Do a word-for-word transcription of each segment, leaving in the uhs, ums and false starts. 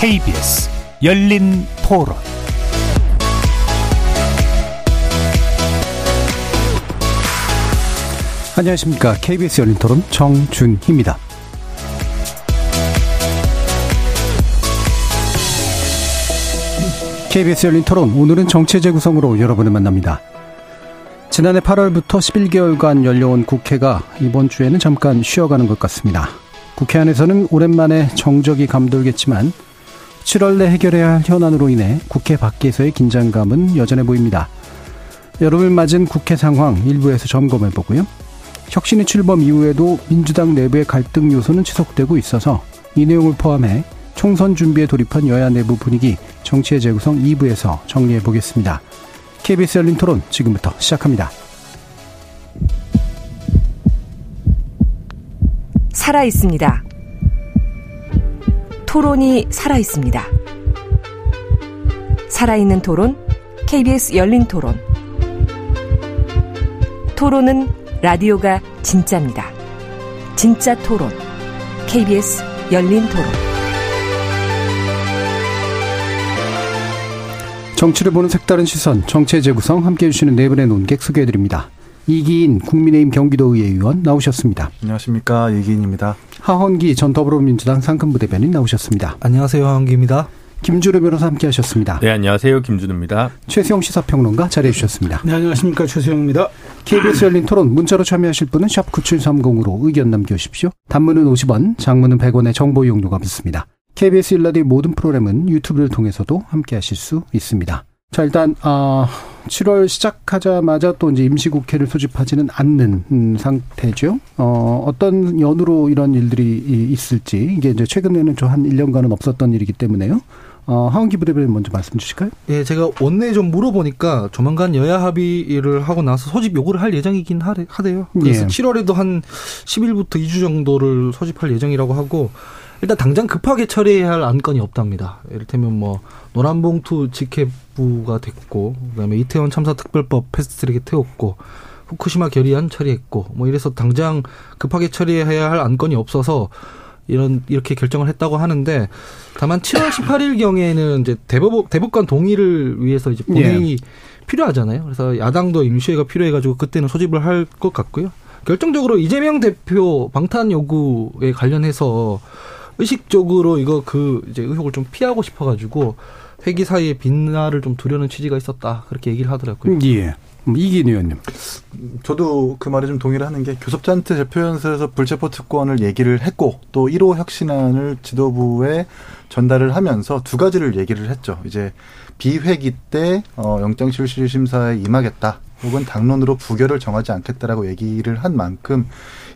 케이비에스 열린토론 안녕하십니까. 케이비에스 열린토론 정준희입니다. 케이비에스 열린토론 오늘은 정치의 재구성으로 여러분을 만납니다. 지난해 팔월부터 십일 개월간 열려온 국회가 이번 주에는 잠깐 쉬어가는 것 같습니다. 국회 안에서는 오랜만에 정적이 감돌겠지만 칠월 내 해결해야 할 현안으로 인해 국회 밖에서의 긴장감은 여전해 보입니다. 여름을 맞은 국회 상황 일부에서 점검해 보고요. 혁신의 출범 이후에도 민주당 내부의 갈등 요소는 지속되고 있어서 이 내용을 포함해 총선 준비에 돌입한 여야 내부 분위기 정치의 재구성 이 부에서 정리해 보겠습니다. 케이비에스 열린토론 지금부터 시작합니다. 살아있습니다. 토론이 살아있습니다. 살아있는 토론, 케이비에스 열린토론. 토론은 라디오가 진짜입니다. 진짜 토론, 케이비에스 열린토론. 정치를 보는 색다른 시선, 정치의 재구성 함께해 주시는 네 분의 논객 소개해드립니다. 이기인 국민의힘 경기도의회의원 나오셨습니다. 안녕하십니까. 이기인입니다. 하헌기 전 더불어민주당 상근부대변인 나오셨습니다. 안녕하세요. 하헌기입니다. 김준우 변호사 함께하셨습니다. 네. 안녕하세요. 김준우입니다. 최수영 시사평론가 자리해 주셨습니다. 네. 안녕하십니까. 최수영입니다. 케이비에스 열린토론 문자로 참여하실 분은 샵 구칠삼공으로 의견 남겨주십시오. 단문은 오십 원, 장문은 백 원의 정보 이용료가 붙습니다. 케이비에스 일라디오 모든 프로그램은 유튜브를 통해서도 함께하실 수 있습니다. 자, 일단, 어, 칠월 시작하자마자 또 이제 임시국회를 소집하지는 않는, 음, 상태죠. 어, 어떤 연으로 이런 일들이 있을지, 이게 이제 최근에는 저 한 일 년간은 없었던 일이기 때문에요. 어, 하헌기 부대변인 먼저 말씀 주실까요? 예, 제가 원내에 좀 물어보니까 조만간 여야 합의를 하고 나서 소집 요구를 할 예정이긴 하래, 하대요. 그래서 예. 칠월에도 한 십 일부터 이 주 정도를 소집할 예정이라고 하고, 일단 당장 급하게 처리해야 할 안건이 없답니다. 이를테면 뭐 노란봉투 직회부가 됐고, 그다음에 이태원 참사 특별법 패스트트랙에 태웠고, 후쿠시마 결의안 처리했고, 뭐 이래서 당장 급하게 처리해야 할 안건이 없어서 이런 이렇게 결정을 했다고 하는데, 다만 칠월 십팔일 경에는 이제 대법 대법관 동의를 위해서 이제 본회의 예. 필요하잖아요. 그래서 야당도 임시회가 필요해가지고 그때는 소집을 할 것 같고요. 결정적으로 이재명 대표 방탄 요구에 관련해서 의식적으로 이거 그 이제 의혹을 좀 피하고 싶어가지고 회기 사이에 빛나를 좀 두려는 취지가 있었다 그렇게 얘기를 하더라고요. 예. 이기인 의원님. 저도 그 말에 좀 동의를 하는 게, 교섭단체 대표연설에서 불체포 특권을 얘기를 했고 또 일 호 혁신안을 지도부에 전달을 하면서 두 가지를 얘기를 했죠. 이제 비회기 때 영장실질심사에 임하겠다. 혹은 당론으로 부결을 정하지 않겠다라고 얘기를 한 만큼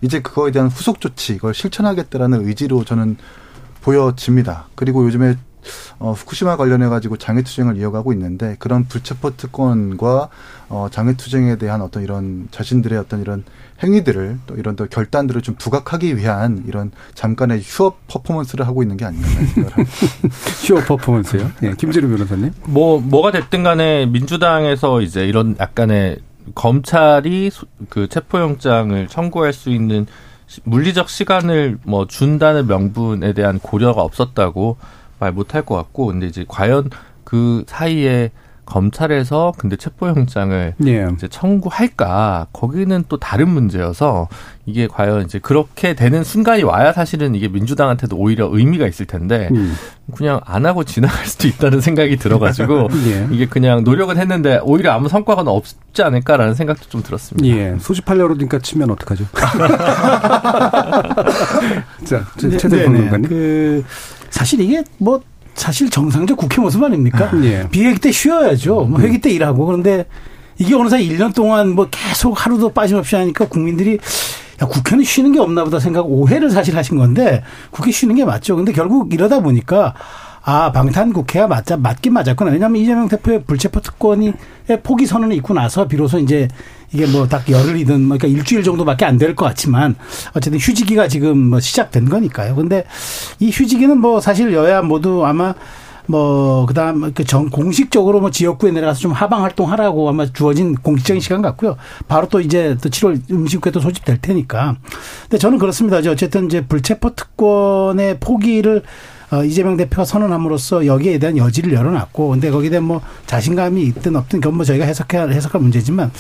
이제 그거에 대한 후속 조치, 이걸 실천하겠다라는 의지로 저는 보여집니다. 그리고 요즘에 어, 후쿠시마 관련해가지고 장애투쟁을 이어가고 있는데, 그런 불체포 특권과 어, 장애투쟁에 대한 어떤 이런 자신들의 어떤 이런 행위들을 또 이런 또 결단들을 좀 부각하기 위한 이런 잠깐의 휴업 퍼포먼스를 하고 있는 게 아닌가 생각을 합니다. 휴업 퍼포먼스요? 네, 김재룡 변호사님. 뭐, 뭐가 됐든 간에 민주당에서 이제 이런 약간의 검찰이 그 체포영장을 청구할 수 있는 물리적 시간을 뭐 준다는 명분에 대한 고려가 없었다고 말 못할 것 같고, 근데 이제 과연 그 사이에 검찰에서 근데 체포영장을 예. 이제 청구할까, 거기는 또 다른 문제여서 이게 과연 이제 그렇게 되는 순간이 와야 사실은 이게 민주당한테도 오히려 의미가 있을 텐데 음. 그냥 안 하고 지나갈 수도 있다는 생각이 들어가지고 예. 이게 그냥 노력은 했는데 오히려 아무 성과가 없지 않을까라는 생각도 좀 들었습니다. 예. 소집하려니까 치면 어떡하죠? 자, 최대 공론관님. 그 사실 이게 뭐 사실 정상적 국회 모습 아닙니까? 예. 비회기 때 쉬어야죠. 뭐 회기 때 일하고. 그런데 이게 어느새 일 년 동안 뭐 계속 하루도 빠짐없이 하니까 국민들이 야, 국회는 쉬는 게 없나 보다 생각, 오해를 사실 하신 건데 국회 쉬는 게 맞죠. 근데 결국 이러다 보니까 아, 방탄 국회야 맞자, 맞긴 맞았구나. 왜냐하면 이재명 대표의 불체포 특권이 포기 선언이 있고 나서 비로소 이제 이게 뭐 딱 열흘이든 그러니까 일주일 정도밖에 안 될 것 같지만 어쨌든 휴지기가 지금 뭐 시작된 거니까요. 근데 이 휴지기는 뭐 사실 여야 모두 아마 뭐 그다음 그 정 공식적으로 뭐 지역구에 내려가서 좀 하방 활동하라고 아마 주어진 공식적인 시간 같고요. 바로 또 이제 또 칠월 임시국회 또 소집될 테니까. 근데 저는 그렇습니다. 어쨌든 이제 불체포 특권의 포기를 어, 이재명 대표가 선언함으로써 여기에 대한 여지를 열어놨고, 근데 거기에 대한 뭐 자신감이 있든 없든 그건 뭐 저희가 해석해야 해석할 문제지만,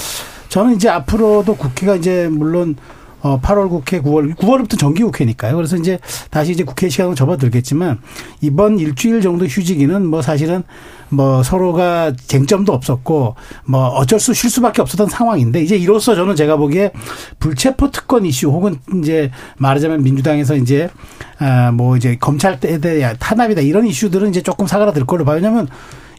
저는 이제 앞으로도 국회가 이제 물론 어, 팔월 국회, 구월, 구월부터 정기국회니까요. 그래서 이제 다시 이제 국회 시간은 접어들겠지만, 이번 일주일 정도 휴지기는 뭐 사실은 뭐 서로가 쟁점도 없었고, 뭐 어쩔 수 쉴 수밖에 없었던 상황인데, 이제 이로써 저는 제가 보기에 불체포 특권 이슈, 혹은 이제 말하자면 민주당에서 이제, 아, 뭐 이제 검찰에 대한 탄압이다, 이런 이슈들은 이제 조금 사그라들 걸로 봐요. 왜냐면,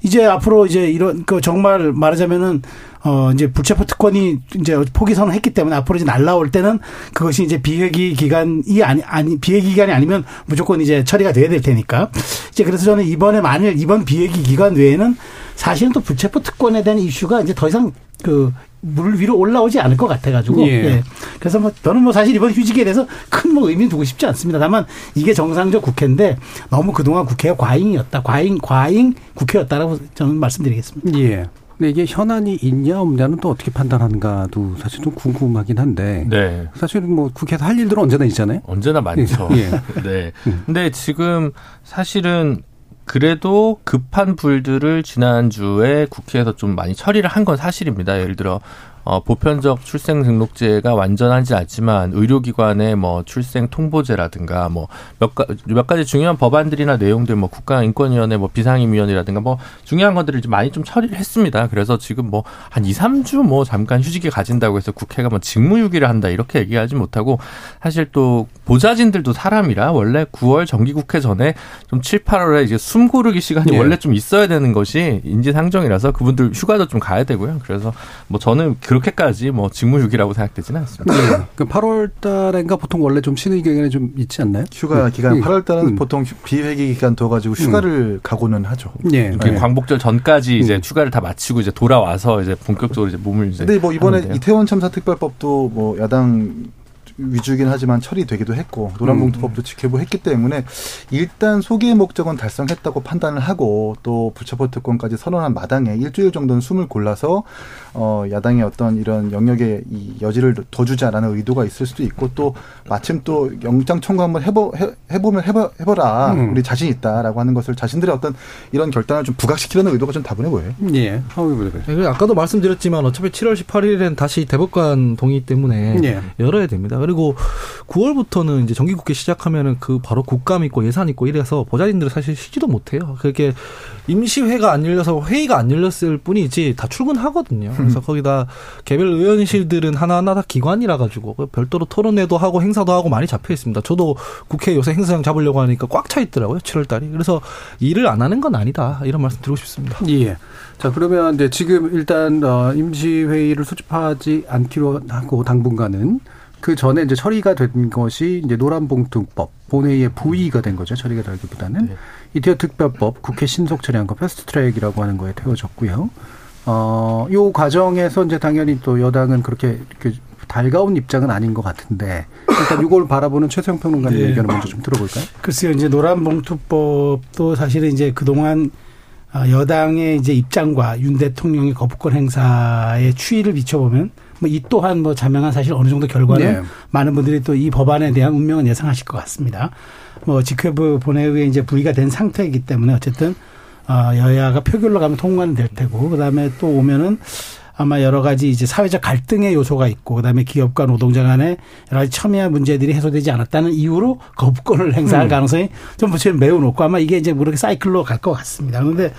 이제 앞으로 이제 이런, 그 정말 말하자면은, 어, 이제 불체포 특권이 이제 포기 선언을 했기 때문에 앞으로 이제 날라올 때는 그것이 이제 비회기 기간이 아니, 아니, 비회기 기간이 아니면 무조건 이제 처리가 돼야 될 테니까. 이제 그래서 저는 이번에 만일 이번 비회기 기간 외에는 사실은 또 불체포 특권에 대한 이슈가 이제 더 이상 그 물 위로 올라오지 않을 것 같아가지고. 예. 예. 그래서 뭐 저는 뭐 사실 이번 휴직에 대해서 큰 뭐 의미 두고 싶지 않습니다. 다만 이게 정상적 국회인데 너무 그동안 국회가 과잉이었다. 과잉, 과잉 국회였다라고 저는 말씀드리겠습니다. 예. 근데 이게 현안이 있냐 없냐는 또 어떻게 판단하는가도 사실 좀 궁금하긴 한데. 네. 사실 뭐 국회에서 할 일들은 언제나 있잖아요. 언제나 많죠. 예. 네. 근데 지금 사실은 그래도 급한 불들을 지난주에 국회에서 좀 많이 처리를 한 건 사실입니다. 예를 들어 어, 보편적 출생 등록제가 완전하지 않지만 의료기관의 뭐 출생 통보제라든가 뭐 몇 가지 몇 가지 중요한 법안들이나 내용들, 뭐 국가인권위원회, 뭐 비상임위원회라든가 뭐 중요한 것들을 이제 많이 좀 처리를 했습니다. 그래서 지금 뭐 한 이, 삼 주 뭐 잠깐 휴직이 가진다고 해서 국회가 뭐 직무유기를 한다 이렇게 얘기하지 못하고, 사실 또 보좌진들도 사람이라 원래 구월 정기국회 전에 좀 칠, 팔월에 이제 숨 고르기 시간이 네. 원래 좀 있어야 되는 것이 인지상정이라서 그분들 휴가도 좀 가야 되고요. 그래서 뭐 저는 그렇게까지 뭐 직무유기라고 생각되지는 않습니다. 네. 그럼 팔월 달인가 보통 원래 좀 쉬는 경향이 좀 있지 않나요? 휴가 기간. 네. 팔월 달은 음. 보통 비회기 기간 둬가지고 휴가를 음. 가고는 하죠. 네. 네. 광복절 전까지 이제 음. 휴가를 다 마치고 이제 돌아와서 이제 본격적으로 이제 몸을 이제. 근데 뭐 이번에 하는데요. 이태원 참사 특별법도 뭐 야당 위주긴 하지만 처리되기도 했고, 노란봉투법도 음. 지켜보했기 때문에 일단 소기의 목적은 달성했다고 판단을 하고, 또 불체포 특권까지 선언한 마당에 일주일 정도는 숨을 골라서 어, 야당의 어떤 이런 영역에 이 여지를 더 주지 않는 의도가 있을 수도 있고, 또 마침 또 영장 청구 한번 해보 해, 해보면 해봐, 해봐라 음. 우리 자신 있다라고 하는 것을 자신들의 어떤 이런 결단을 좀 부각시키려는 의도가 좀 다분해 보여요. 예. 아까도 말씀드렸지만 어차피 칠월 십팔일에는 다시 대법관 동의 때문에 예. 열어야 됩니다. 그리고 구월부터는 이제 정기국회 시작하면은 그 바로 국감 있고 예산 있고 이래서 보좌진들은 사실 쉬지도 못해요. 그렇게 임시회가 안 열려서 회의가 안 열렸을 뿐이지 다 출근하거든요. 그래서 거기다 개별 의원실들은 하나하나 다 기관이라 가지고 별도로 토론회도 하고 행사도 하고 많이 잡혀 있습니다. 저도 국회 요새 행사장 잡으려고 하니까 꽉 차 있더라고요. 칠월 달이. 그래서 일을 안 하는 건 아니다, 이런 말씀 드리고 싶습니다. 예. 자, 그러면 이제 지금 일단 임시회의를 소집하지 않기로 하고 당분간은, 그 전에 이제 처리가 된 것이 이제 노란봉투법, 본회의의 부의가 된 거죠. 처리가 되기보다는. 네. 이태원 특별법, 국회 신속 처리한 거, 패스트 트랙이라고 하는 거에 태워졌고요. 어, 요 과정에서 이제 당연히 또 여당은 그렇게 달가운 입장은 아닌 것 같은데, 일단 이걸 바라보는 최수영 평론가님 네. 의견을 먼저 좀 들어볼까요? 글쎄요, 이제 노란봉투법도 사실은 이제 그동안 여당의 이제 입장과 윤 대통령의 거부권 행사의 추이를 비춰보면, 이 또한 뭐 자명한 사실 어느 정도 결과는 네. 많은 분들이 또 이 법안에 대한 운명은 예상하실 것 같습니다. 뭐 직회부 본회의에 이제 부의가 된 상태이기 때문에 어쨌든 여야가 표결로 가면 통과는 될 테고, 그다음에 또 오면은 아마 여러 가지 이제 사회적 갈등의 요소가 있고, 그다음에 기업과 노동자 간의 여러 가지 첨예한 문제들이 해소되지 않았다는 이유로 거부권을 행사할 음. 가능성이 좀 부채는 매우 높고, 아마 이게 이제 그렇게 사이클로 갈 것 같습니다. 그런데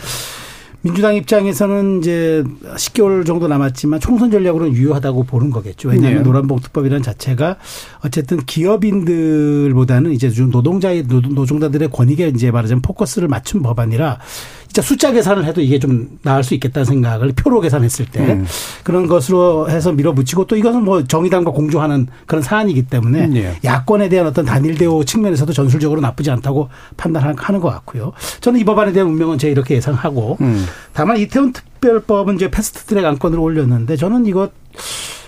민주당 입장에서는 이제 십 개월 정도 남았지만 총선 전략으로는 유효하다고 보는 거겠죠. 왜냐하면 네. 노란봉투법이라는 자체가 어쨌든 기업인들보다는 이제 좀 노동자의, 노동자들의 권익에 이제 말하자면 포커스를 맞춘 법안이라, 진짜 숫자 계산을 해도 이게 좀 나을 수 있겠다는 생각을 표로 계산했을 때 음. 그런 것으로 해서 밀어붙이고, 또 이것은 뭐 정의당과 공조하는 그런 사안이기 때문에 네. 야권에 대한 어떤 단일대오 측면에서도 전술적으로 나쁘지 않다고 판단하는 것 같고요. 저는 이 법안에 대한 운명은 제가 이렇게 예상하고 음. 다만 이태원 특별법은 이제 패스트트랙 안건으로 올렸는데, 저는 이것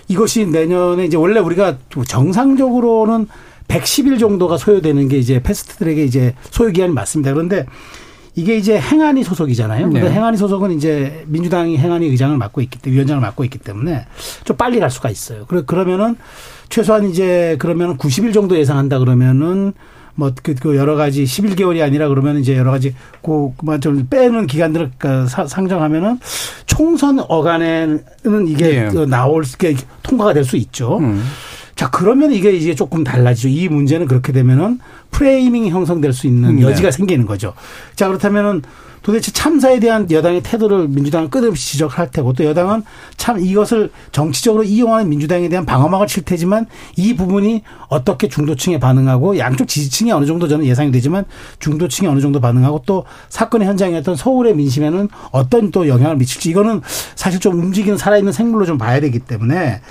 이것이 내년에 이제 원래 우리가 정상적으로는 백십 일 정도가 소요되는 게 이제 패스트트랙의 이제 소요 기한이 맞습니다. 그런데 이게 이제 행안위 소속이잖아요. 근데 네. 행안위 소속은 이제 민주당이 행안위 의장을 맡고 있기 때문에, 위원장을 맡고 있기 때문에 좀 빨리 갈 수가 있어요. 그러면은 최소한 이제 그러면 구십 일 정도 예상한다 그러면은 뭐 그 그 여러 가지 십일 개월이 아니라 그러면 이제 여러 가지 그 그만 좀 빼는 기간들을 상정하면은 총선 어간에는 이게 예. 나올 게 통과가 될 수 있죠. 음. 자, 그러면 이게 이제 조금 달라지죠. 이 문제는 그렇게 되면은 프레이밍이 형성될 수 있는 여지가 네. 생기는 거죠. 자, 그렇다면은 도대체 참사에 대한 여당의 태도를 민주당은 끝없이 지적할 테고, 또 여당은 참 이것을 정치적으로 이용하는 민주당에 대한 방어막을 칠 테지만, 이 부분이 어떻게 중도층에 반응하고, 양쪽 지지층이 어느 정도 저는 예상이 되지만 중도층이 어느 정도 반응하고, 또 사건의 현장이었던 서울의 민심에는 어떤 또 영향을 미칠지, 이거는 사실 좀 움직이는 살아있는 생물로 좀 봐야 되기 때문에,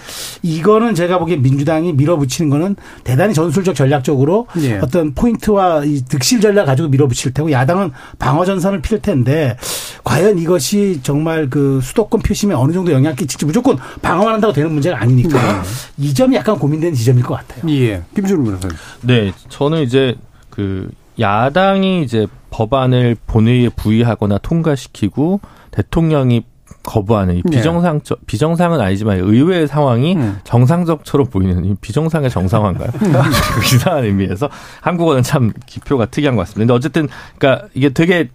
이거는 제가 보기에 민주당이 밀어붙이는 거는 대단히 전술적 전략적으로 예. 어떤 포인트와 이 득실 전략 가지고 밀어붙일 테고, 야당은 방어 전선을 필 텐데, 과연 이것이 정말 그 수도권 표심에 어느 정도 영향을 끼칠지, 무조건 방어만 한다고 되는 문제가 아니니까 네. 이 점이 약간 고민되는 지점일 것 같아요. 예, 김준우 변호사님. 네, 저는 이제 그 야당이 이제 법안을 본회의에 부의하거나 통과시키고 대통령이 거부하는 이 비정상적, 네. 비정상은 아니지만 의외의 상황이 음. 정상적처럼 보이는 이 비정상의 정상화인가요? 이상한 의미에서 한국어는 참 기표가 특이한 것 같습니다. 근데 어쨌든 그러니까 이게 되게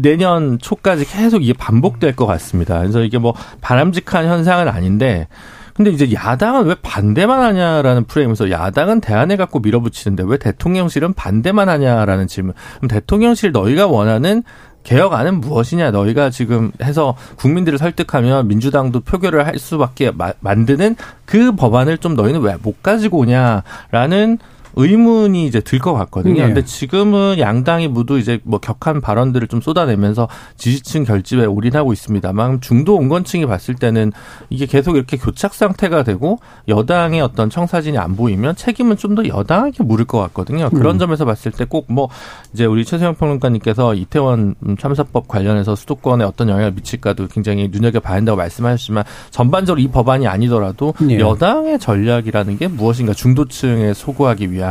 내년 초까지 계속 이게 반복될 것 같습니다. 그래서 이게 뭐 바람직한 현상은 아닌데, 근데 이제 야당은 왜 반대만 하냐라는 프레임에서 야당은 대안을 갖고 밀어붙이는데 왜 대통령실은 반대만 하냐라는 질문. 그럼 대통령실 너희가 원하는 개혁안은 무엇이냐, 너희가 지금 해서 국민들을 설득하면 민주당도 표결을 할 수밖에 마, 만드는 그 법안을 좀 너희는 왜 못 가지고 오냐라는 의문이 이제 들 것 같거든요. 그런데 네. 지금은 양당이 모두 이제 뭐 격한 발언들을 좀 쏟아내면서 지지층 결집에 올인하고 있습니다만, 중도 온건층이 봤을 때는 이게 계속 이렇게 교착 상태가 되고 여당의 어떤 청사진이 안 보이면 책임은 좀 더 여당에게 물을 것 같거든요. 그런 음. 점에서 봤을 때 꼭 뭐 이제 우리 최수영 평론가님께서 이태원 참사법 관련해서 수도권에 어떤 영향을 미칠까도 굉장히 눈여겨봐야 한다고 말씀하셨지만, 전반적으로 이 법안이 아니더라도 네. 여당의 전략이라는 게 무엇인가, 중도층에 소구하기 위한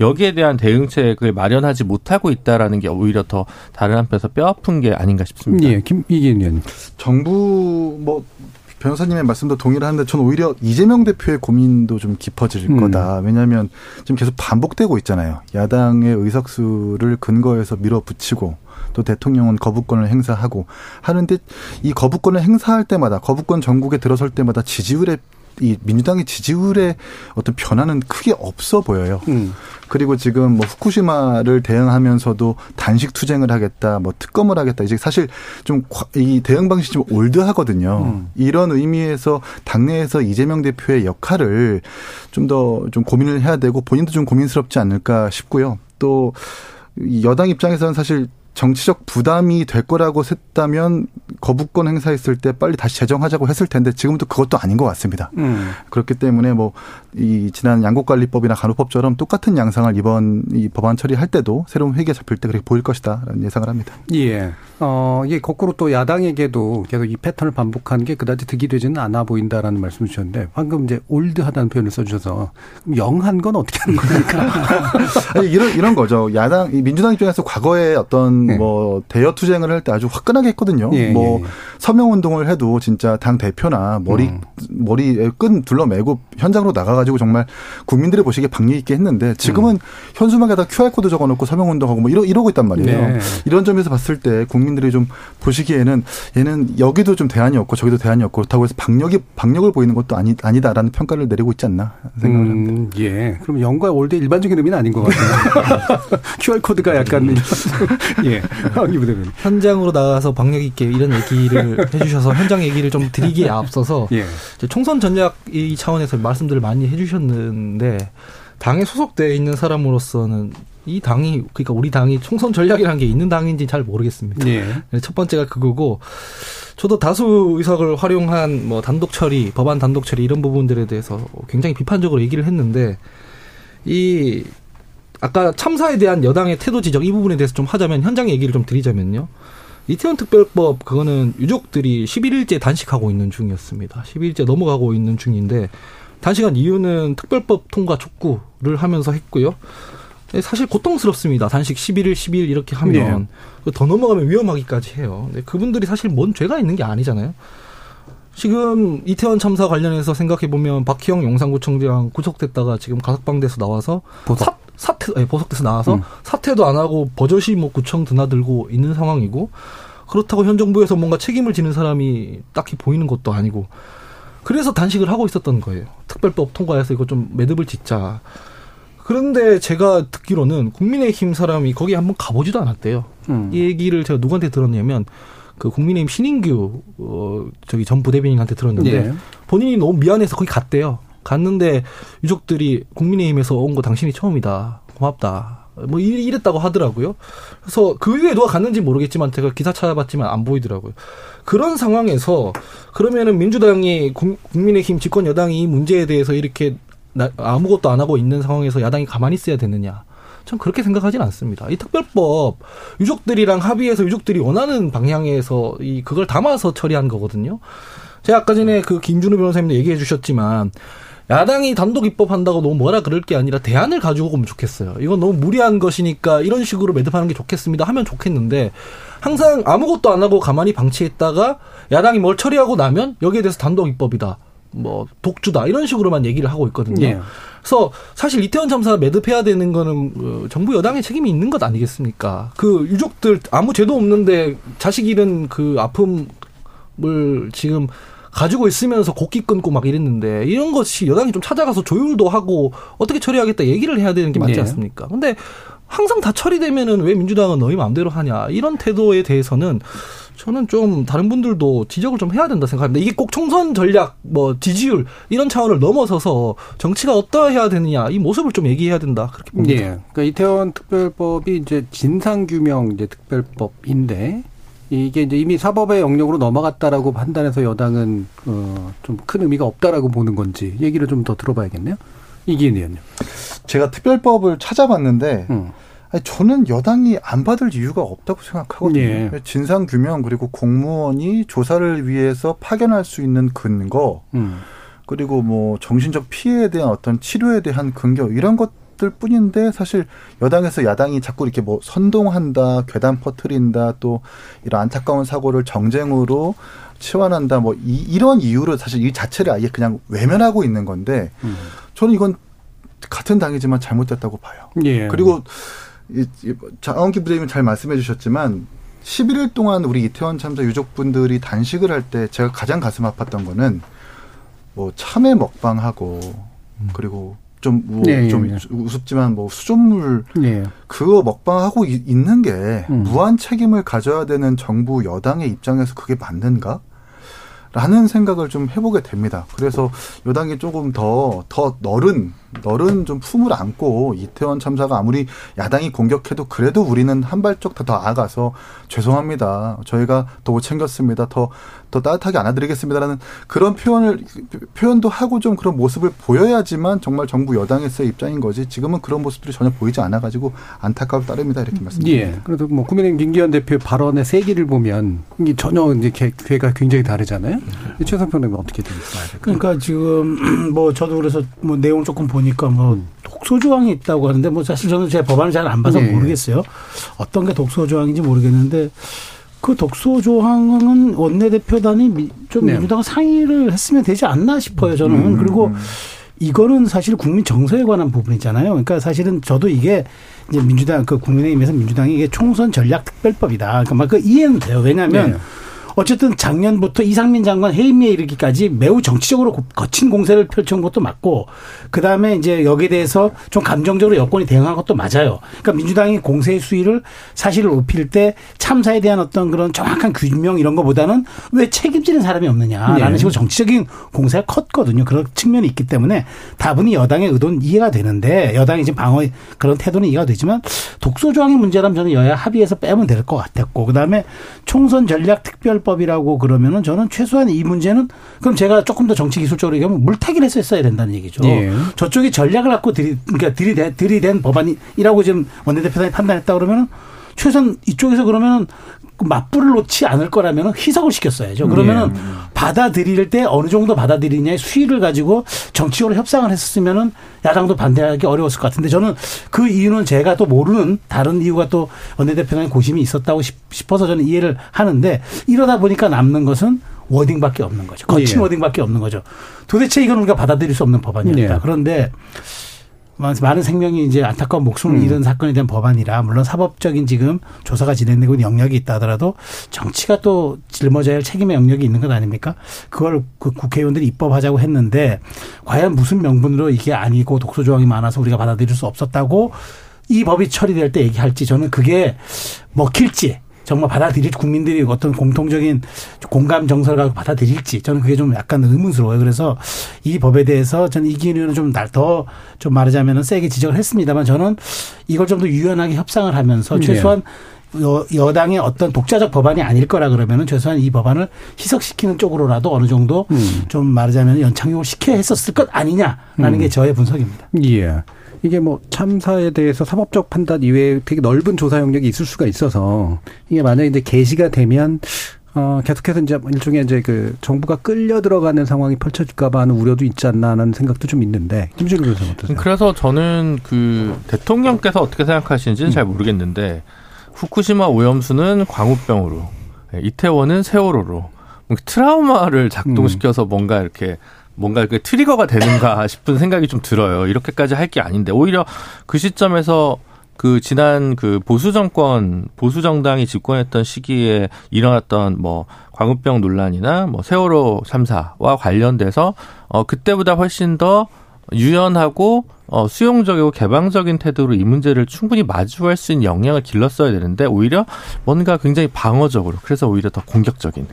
여기에 대한 대응책을 마련하지 못하고 있다라는 게 오히려 더 다른 한편에서 뼈아픈 게 아닌가 싶습니다. 예, 김 이기인 의원님. 정부 뭐 변호사님의 말씀도 동의를 하는데, 저는 오히려 이재명 대표의 고민도 좀 깊어질 음. 거다. 왜냐하면 지금 계속 반복되고 있잖아요. 야당의 의석수를 근거해서 밀어붙이고, 또 대통령은 거부권을 행사하고 하는데, 이 거부권을 행사할 때마다, 거부권 정국에 들어설 때마다 지지율의 이 민주당의 지지율의 어떤 변화는 크게 없어 보여요. 음. 그리고 지금 뭐 후쿠시마를 대응하면서도 단식 투쟁을 하겠다, 뭐 특검을 하겠다. 이제 사실 좀 이 대응 방식이 좀 올드하거든요. 음. 이런 의미에서 당내에서 이재명 대표의 역할을 좀 더 좀 고민을 해야 되고, 본인도 좀 고민스럽지 않을까 싶고요. 또 여당 입장에서는 사실 정치적 부담이 될 거라고 했다면 거부권 행사했을 때 빨리 다시 재정하자고 했을 텐데, 지금도 그것도 아닌 것 같습니다. 음. 그렇기 때문에 뭐 이 지난 양곡관리법이나 간호법처럼 똑같은 양상을 이번 이 법안 처리할 때도 새로운 회기가 잡힐 때 그렇게 보일 것이다라는 예상을 합니다. 예. 어, 이게 거꾸로 또 야당에게도 계속 이 패턴을 반복하는 게 그다지 득이 되지는 않아 보인다라는 말씀을 주셨는데, 방금 이제 올드하다는 표현을 써주셔서 영한 건 어떻게 하는 겁니까? 아니, 이런 이런 거죠. 야당 민주당 입장에서 과거에 어떤 네. 뭐 대여 투쟁을 할 때 아주 화끈하게 했거든요. 예, 뭐 예, 예. 서명 운동을 해도 진짜 당 대표나 머리 음. 머리에 끈 둘러매고 현장으로 나가가지고 정말 국민들이 보시기에 박력 있게 했는데, 지금은 음. 현수막에다 큐알 코드 적어놓고 서명 운동하고 뭐 이러 이러고 있단 말이에요. 네. 이런 점에서 봤을 때 국민들이 좀 보시기에는 얘는 여기도 좀 대안이 없고 저기도 대안이 없고, 그렇다고 해서 박력이 박력을 보이는 것도 아니 아니다라는 평가를 내리고 있지 않나 생각을 합니다. 음, 예. 그럼 영과 올드의 일반적인 의미는 아닌 것 같아요. 큐알 코드가 약간 이런. 예. 현장으로 나가서 박력 있게 이런 얘기를 해주셔서 현장 얘기를 좀 드리기에 앞서서 예. 총선 전략 이 차원에서 말씀들을 많이 해주셨는데, 당에 소속되어 있는 사람으로서는 이 당이, 그러니까 우리 당이 총선 전략이라는 게 있는 당인지 잘 모르겠습니다. 예. 첫 번째가 그거고, 저도 다수 의석을 활용한 뭐 단독 처리, 법안 단독 처리 이런 부분들에 대해서 굉장히 비판적으로 얘기를 했는데, 이 아까 참사에 대한 여당의 태도 지적 이 부분에 대해서 좀 하자면, 현장 얘기를 좀 드리자면요. 이태원 특별법, 그거는 유족들이 십일 일째 단식하고 있는 중이었습니다. 십일 일째 넘어가고 있는 중인데, 단식한 이유는 특별법 통과 촉구를 하면서 했고요. 사실 고통스럽습니다. 단식 십일 일, 십이 일 이렇게 하면. 네. 더 넘어가면 위험하기까지 해요. 그분들이 사실 뭔 죄가 있는 게 아니잖아요. 지금 이태원 참사 관련해서 생각해보면 박희영 용산구청장 구속됐다가 지금 가석방돼서 나와서 보석. 사퇴, 아니, 보석돼서 나와서 음. 사퇴도 안 하고 버젓이 뭐 구청 드나들고 있는 상황이고, 그렇다고 현 정부에서 뭔가 책임을 지는 사람이 딱히 보이는 것도 아니고, 그래서 단식을 하고 있었던 거예요. 특별법 통과해서 이거 좀 매듭을 짓자. 그런데 제가 듣기로는 국민의힘 사람이 거기 한번 가보지도 않았대요. 음. 이 얘기를 제가 누구한테 들었냐면 그 국민의힘 신인규 어, 저기 전 부대변인한테 들었는데 네. 본인이 너무 미안해서 거기 갔대요. 갔는데 유족들이 국민의힘에서 온 거 당신이 처음이다. 고맙다. 뭐 이랬다고 하더라고요. 그래서 그 이후에 누가 갔는지 모르겠지만 제가 기사 찾아봤지만 안 보이더라고요. 그런 상황에서 그러면은 민주당이 국민의힘 집권 여당이 이 문제에 대해서 이렇게 아무것도 안 하고 있는 상황에서 야당이 가만히 있어야 되느냐. 전 그렇게 생각하진 않습니다. 이 특별법 유족들이랑 합의해서 유족들이 원하는 방향에서 이 그걸 담아서 처리한 거거든요. 제가 아까 전에 그 김준우 변호사님도 얘기해 주셨지만 야당이 단독 입법한다고 너무 뭐라 그럴 게 아니라 대안을 가지고 오면 좋겠어요. 이건 너무 무리한 것이니까 이런 식으로 매듭하는 게 좋겠습니다 하면 좋겠는데, 항상 아무것도 안 하고 가만히 방치했다가 야당이 뭘 처리하고 나면 여기에 대해서 단독 입법이다, 뭐 독주다 이런 식으로만 얘기를 하고 있거든요. 예. 그래서 사실 이태원 참사 매듭해야 되는 거는 정부 여당의 책임이 있는 것 아니겠습니까? 그 유족들 아무 죄도 없는데 자식 잃은 그 아픔을 지금 가지고 있으면서 곡기 끊고 막 이랬는데, 이런 것이 여당이 좀 찾아가서 조율도 하고 어떻게 처리하겠다 얘기를 해야 되는 게 맞지 예. 않습니까? 근데 항상 다 처리되면은 왜 민주당은 너희 마음대로 하냐, 이런 태도에 대해서는 저는 좀 다른 분들도 지적을 좀 해야 된다 생각합니다. 이게 꼭 총선 전략, 뭐 지지율 이런 차원을 넘어서서 정치가 어떠해야 되느냐, 이 모습을 좀 얘기해야 된다 그렇게 봅니다. 예. 그러니까 이태원 특별법이 이제 진상규명 이제 특별법인데, 이게 이제 이미 사법의 영역으로 넘어갔다라고 판단해서 여당은 어, 좀 큰 의미가 없다라고 보는 건지 얘기를 좀 더 들어봐야겠네요. 이기인 의원님. 제가 특별법을 찾아봤는데. 음. 아니, 저는 여당이 안 받을 이유가 없다고 생각하거든요. 예. 진상규명, 그리고 공무원이 조사를 위해서 파견할 수 있는 근거, 음. 그리고 뭐 정신적 피해에 대한 어떤 치료에 대한 근거, 이런 것들 뿐인데, 사실 여당에서 야당이 자꾸 이렇게 뭐 선동한다, 괴담 퍼뜨린다, 또 이런 안타까운 사고를 정쟁으로 치환한다, 뭐 이, 이런 이유로 사실 이 자체를 아예 그냥 외면하고 있는 건데, 음. 저는 이건 같은 당이지만 잘못됐다고 봐요. 예. 그리고 하헌기 부대변인 잘 말씀해 주셨지만 십일 일 동안 우리 이태원 참사 유족분들이 단식을 할 때 제가 가장 가슴 아팠던 거는 뭐 참외 먹방하고 음. 그리고 좀, 뭐 네, 좀 네. 우습지만 뭐 수돗물 네. 그거 먹방하고 이, 있는 게 음. 무한 책임을 가져야 되는 정부 여당의 입장에서 그게 맞는가? 라는 생각을 좀 해보게 됩니다. 그래서 여당이 조금 더, 더 너른, 너른 좀 품을 안고, 이태원 참사가 아무리 야당이 공격해도 그래도 우리는 한 발짝 더 나아가서 죄송합니다. 저희가 더 못 챙겼습니다. 더, 더 따뜻하게 안아드리겠습니다라는 그런 표현을, 표현도 하고 좀 그런 모습을 보여야지만 정말 정부 여당에서의 입장인 거지, 지금은 그런 모습들이 전혀 보이지 않아가지고 안타까울 따름이다. 이렇게 말씀드립니다. 예. 그래도 뭐 국민의힘 김기현 대표의 발언의 세기를 보면 이게 전혀 이제 괴가 굉장히 다르잖아요. 최상평은 어떻게 됩니까? 그러니까 지금 뭐 저도 그래서 뭐 내용 조금 보니까 뭐 독소 조항이 있다고 하는데, 뭐 사실 저는 제 법안을 잘 안 봐서 네. 모르겠어요. 어떤 게 독소 조항인지 모르겠는데, 그 독소 조항은 원내대표단이 좀 네. 민주당과 상의를 했으면 되지 않나 싶어요, 저는. 음. 그리고 이거는 사실 국민 정서에 관한 부분이잖아요. 그러니까 사실은 저도 이게 이제 민주당 그 국민의힘에서 민주당이 이게 총선 전략 특별법이다. 그러니까 막 그 이해는 돼요. 왜냐하면. 네. 어쨌든 작년부터 이상민 장관 해임에 이르기까지 매우 정치적으로 거친 공세를 펼쳐온 것도 맞고, 그다음에 이제 여기에 대해서 좀 감정적으로 여권이 대응한 것도 맞아요. 그러니까 민주당이 공세의 수위를 사실을 높일 때 참사에 대한 어떤 그런 정확한 규명 이런 것보다는 왜 책임지는 사람이 없느냐라는 네. 식으로 정치적인 공세가 컸거든요. 그런 측면이 있기 때문에 다분히 여당의 의도는 이해가 되는데, 여당이 지금 방어 그런 태도는 이해가 되지만 독소조항의 문제라면 저는 여야 합의해서 빼면 될 것 같았고, 그다음에 총선 전략 특별 법이라고 그러면은 저는 최소한 이 문제는 그럼 제가 조금 더 정치 기술적으로 얘기하면 물타기를 했었어야 된다는 얘기죠. 예. 저쪽이 전략을 갖고 들이 그러니까 들이대, 들이댄 법안이라고 지금 원내대표단이 판단했다 그러면은 최소한 이쪽에서 그러면은 맞불을 놓지 않을 거라면은 희석을 시켰어야죠. 그러면은 예. 받아들일 때 어느 정도 받아들이냐의 수위를 가지고 정치적으로 협상을 했었으면은 야당도 반대하기 어려웠을 것 같은데, 저는 그 이유는 제가 또 모르는 다른 이유가 또 원내대표단의 고심이 있었다고 싶어서 저는 이해를 하는데, 이러다 보니까 남는 것은 워딩밖에 없는 거죠. 거친 예. 워딩밖에 없는 거죠. 도대체 이건 우리가 받아들일 수 없는 법안이었다. 예. 그런데 많은 생명이 이제 안타까운 목숨을 잃은 음. 사건에 대한 법안이라 물론 사법적인 지금 조사가 진행되고 있는 영역이 있다 하더라도 정치가 또 짊어져야 할 책임의 영역이 있는 것 아닙니까? 그걸 그 국회의원들이 입법하자고 했는데 과연 무슨 명분으로 이게 아니고 독소 조항이 많아서 우리가 받아들일 수 없었다고 이 법이 처리될 때 얘기할지 저는 그게 먹힐지 정말 받아들일 국민들이 어떤 공통적인 공감 정서를 받아들일지 저는 그게 좀 약간 의문스러워요. 그래서 이 법에 대해서 저는 이기인 의원은 좀 더 좀 말하자면 세게 지적을 했습니다만 저는 이걸 좀 더 유연하게 협상을 하면서 최소한 네. 여당의 어떤 독자적 법안이 아닐 거라 그러면은 최소한 이 법안을 희석시키는 쪽으로라도 어느 정도 음. 좀 말하자면 연착륙을 시켜야 했었을 것 아니냐라는 음. 게 저의 분석입니다. 예. 이게 뭐 참사에 대해서 사법적 판단 이외에 되게 넓은 조사 영역이 있을 수가 있어서 이게 만약에 이제 개시가 되면 어 계속해서 이제 일종의 이제 그 정부가 끌려 들어가는 상황이 펼쳐질까봐 하는 우려도 있지 않나라는 생각도 좀 있는데 김준우 교수님 어떠세요? 그래서 저는 그 대통령께서 어떻게 생각하시는지는 음. 잘 모르겠는데 후쿠시마 오염수는 광우병으로, 이태원은 세월호로 트라우마를 작동시켜서 음. 뭔가 이렇게. 뭔가 그 트리거가 되는가 싶은 생각이 좀 들어요. 이렇게까지 할 게 아닌데 오히려 그 시점에서 그 지난 그 보수 정권, 보수 정당이 집권했던 시기에 일어났던 뭐 광우병 논란이나 뭐 세월호 참사와 관련돼서 어 그때보다 훨씬 더 유연하고 어 수용적이고 개방적인 태도로 이 문제를 충분히 마주할 수 있는 역량을 길렀어야 되는데 오히려 뭔가 굉장히 방어적으로 그래서 오히려 더 공격적인.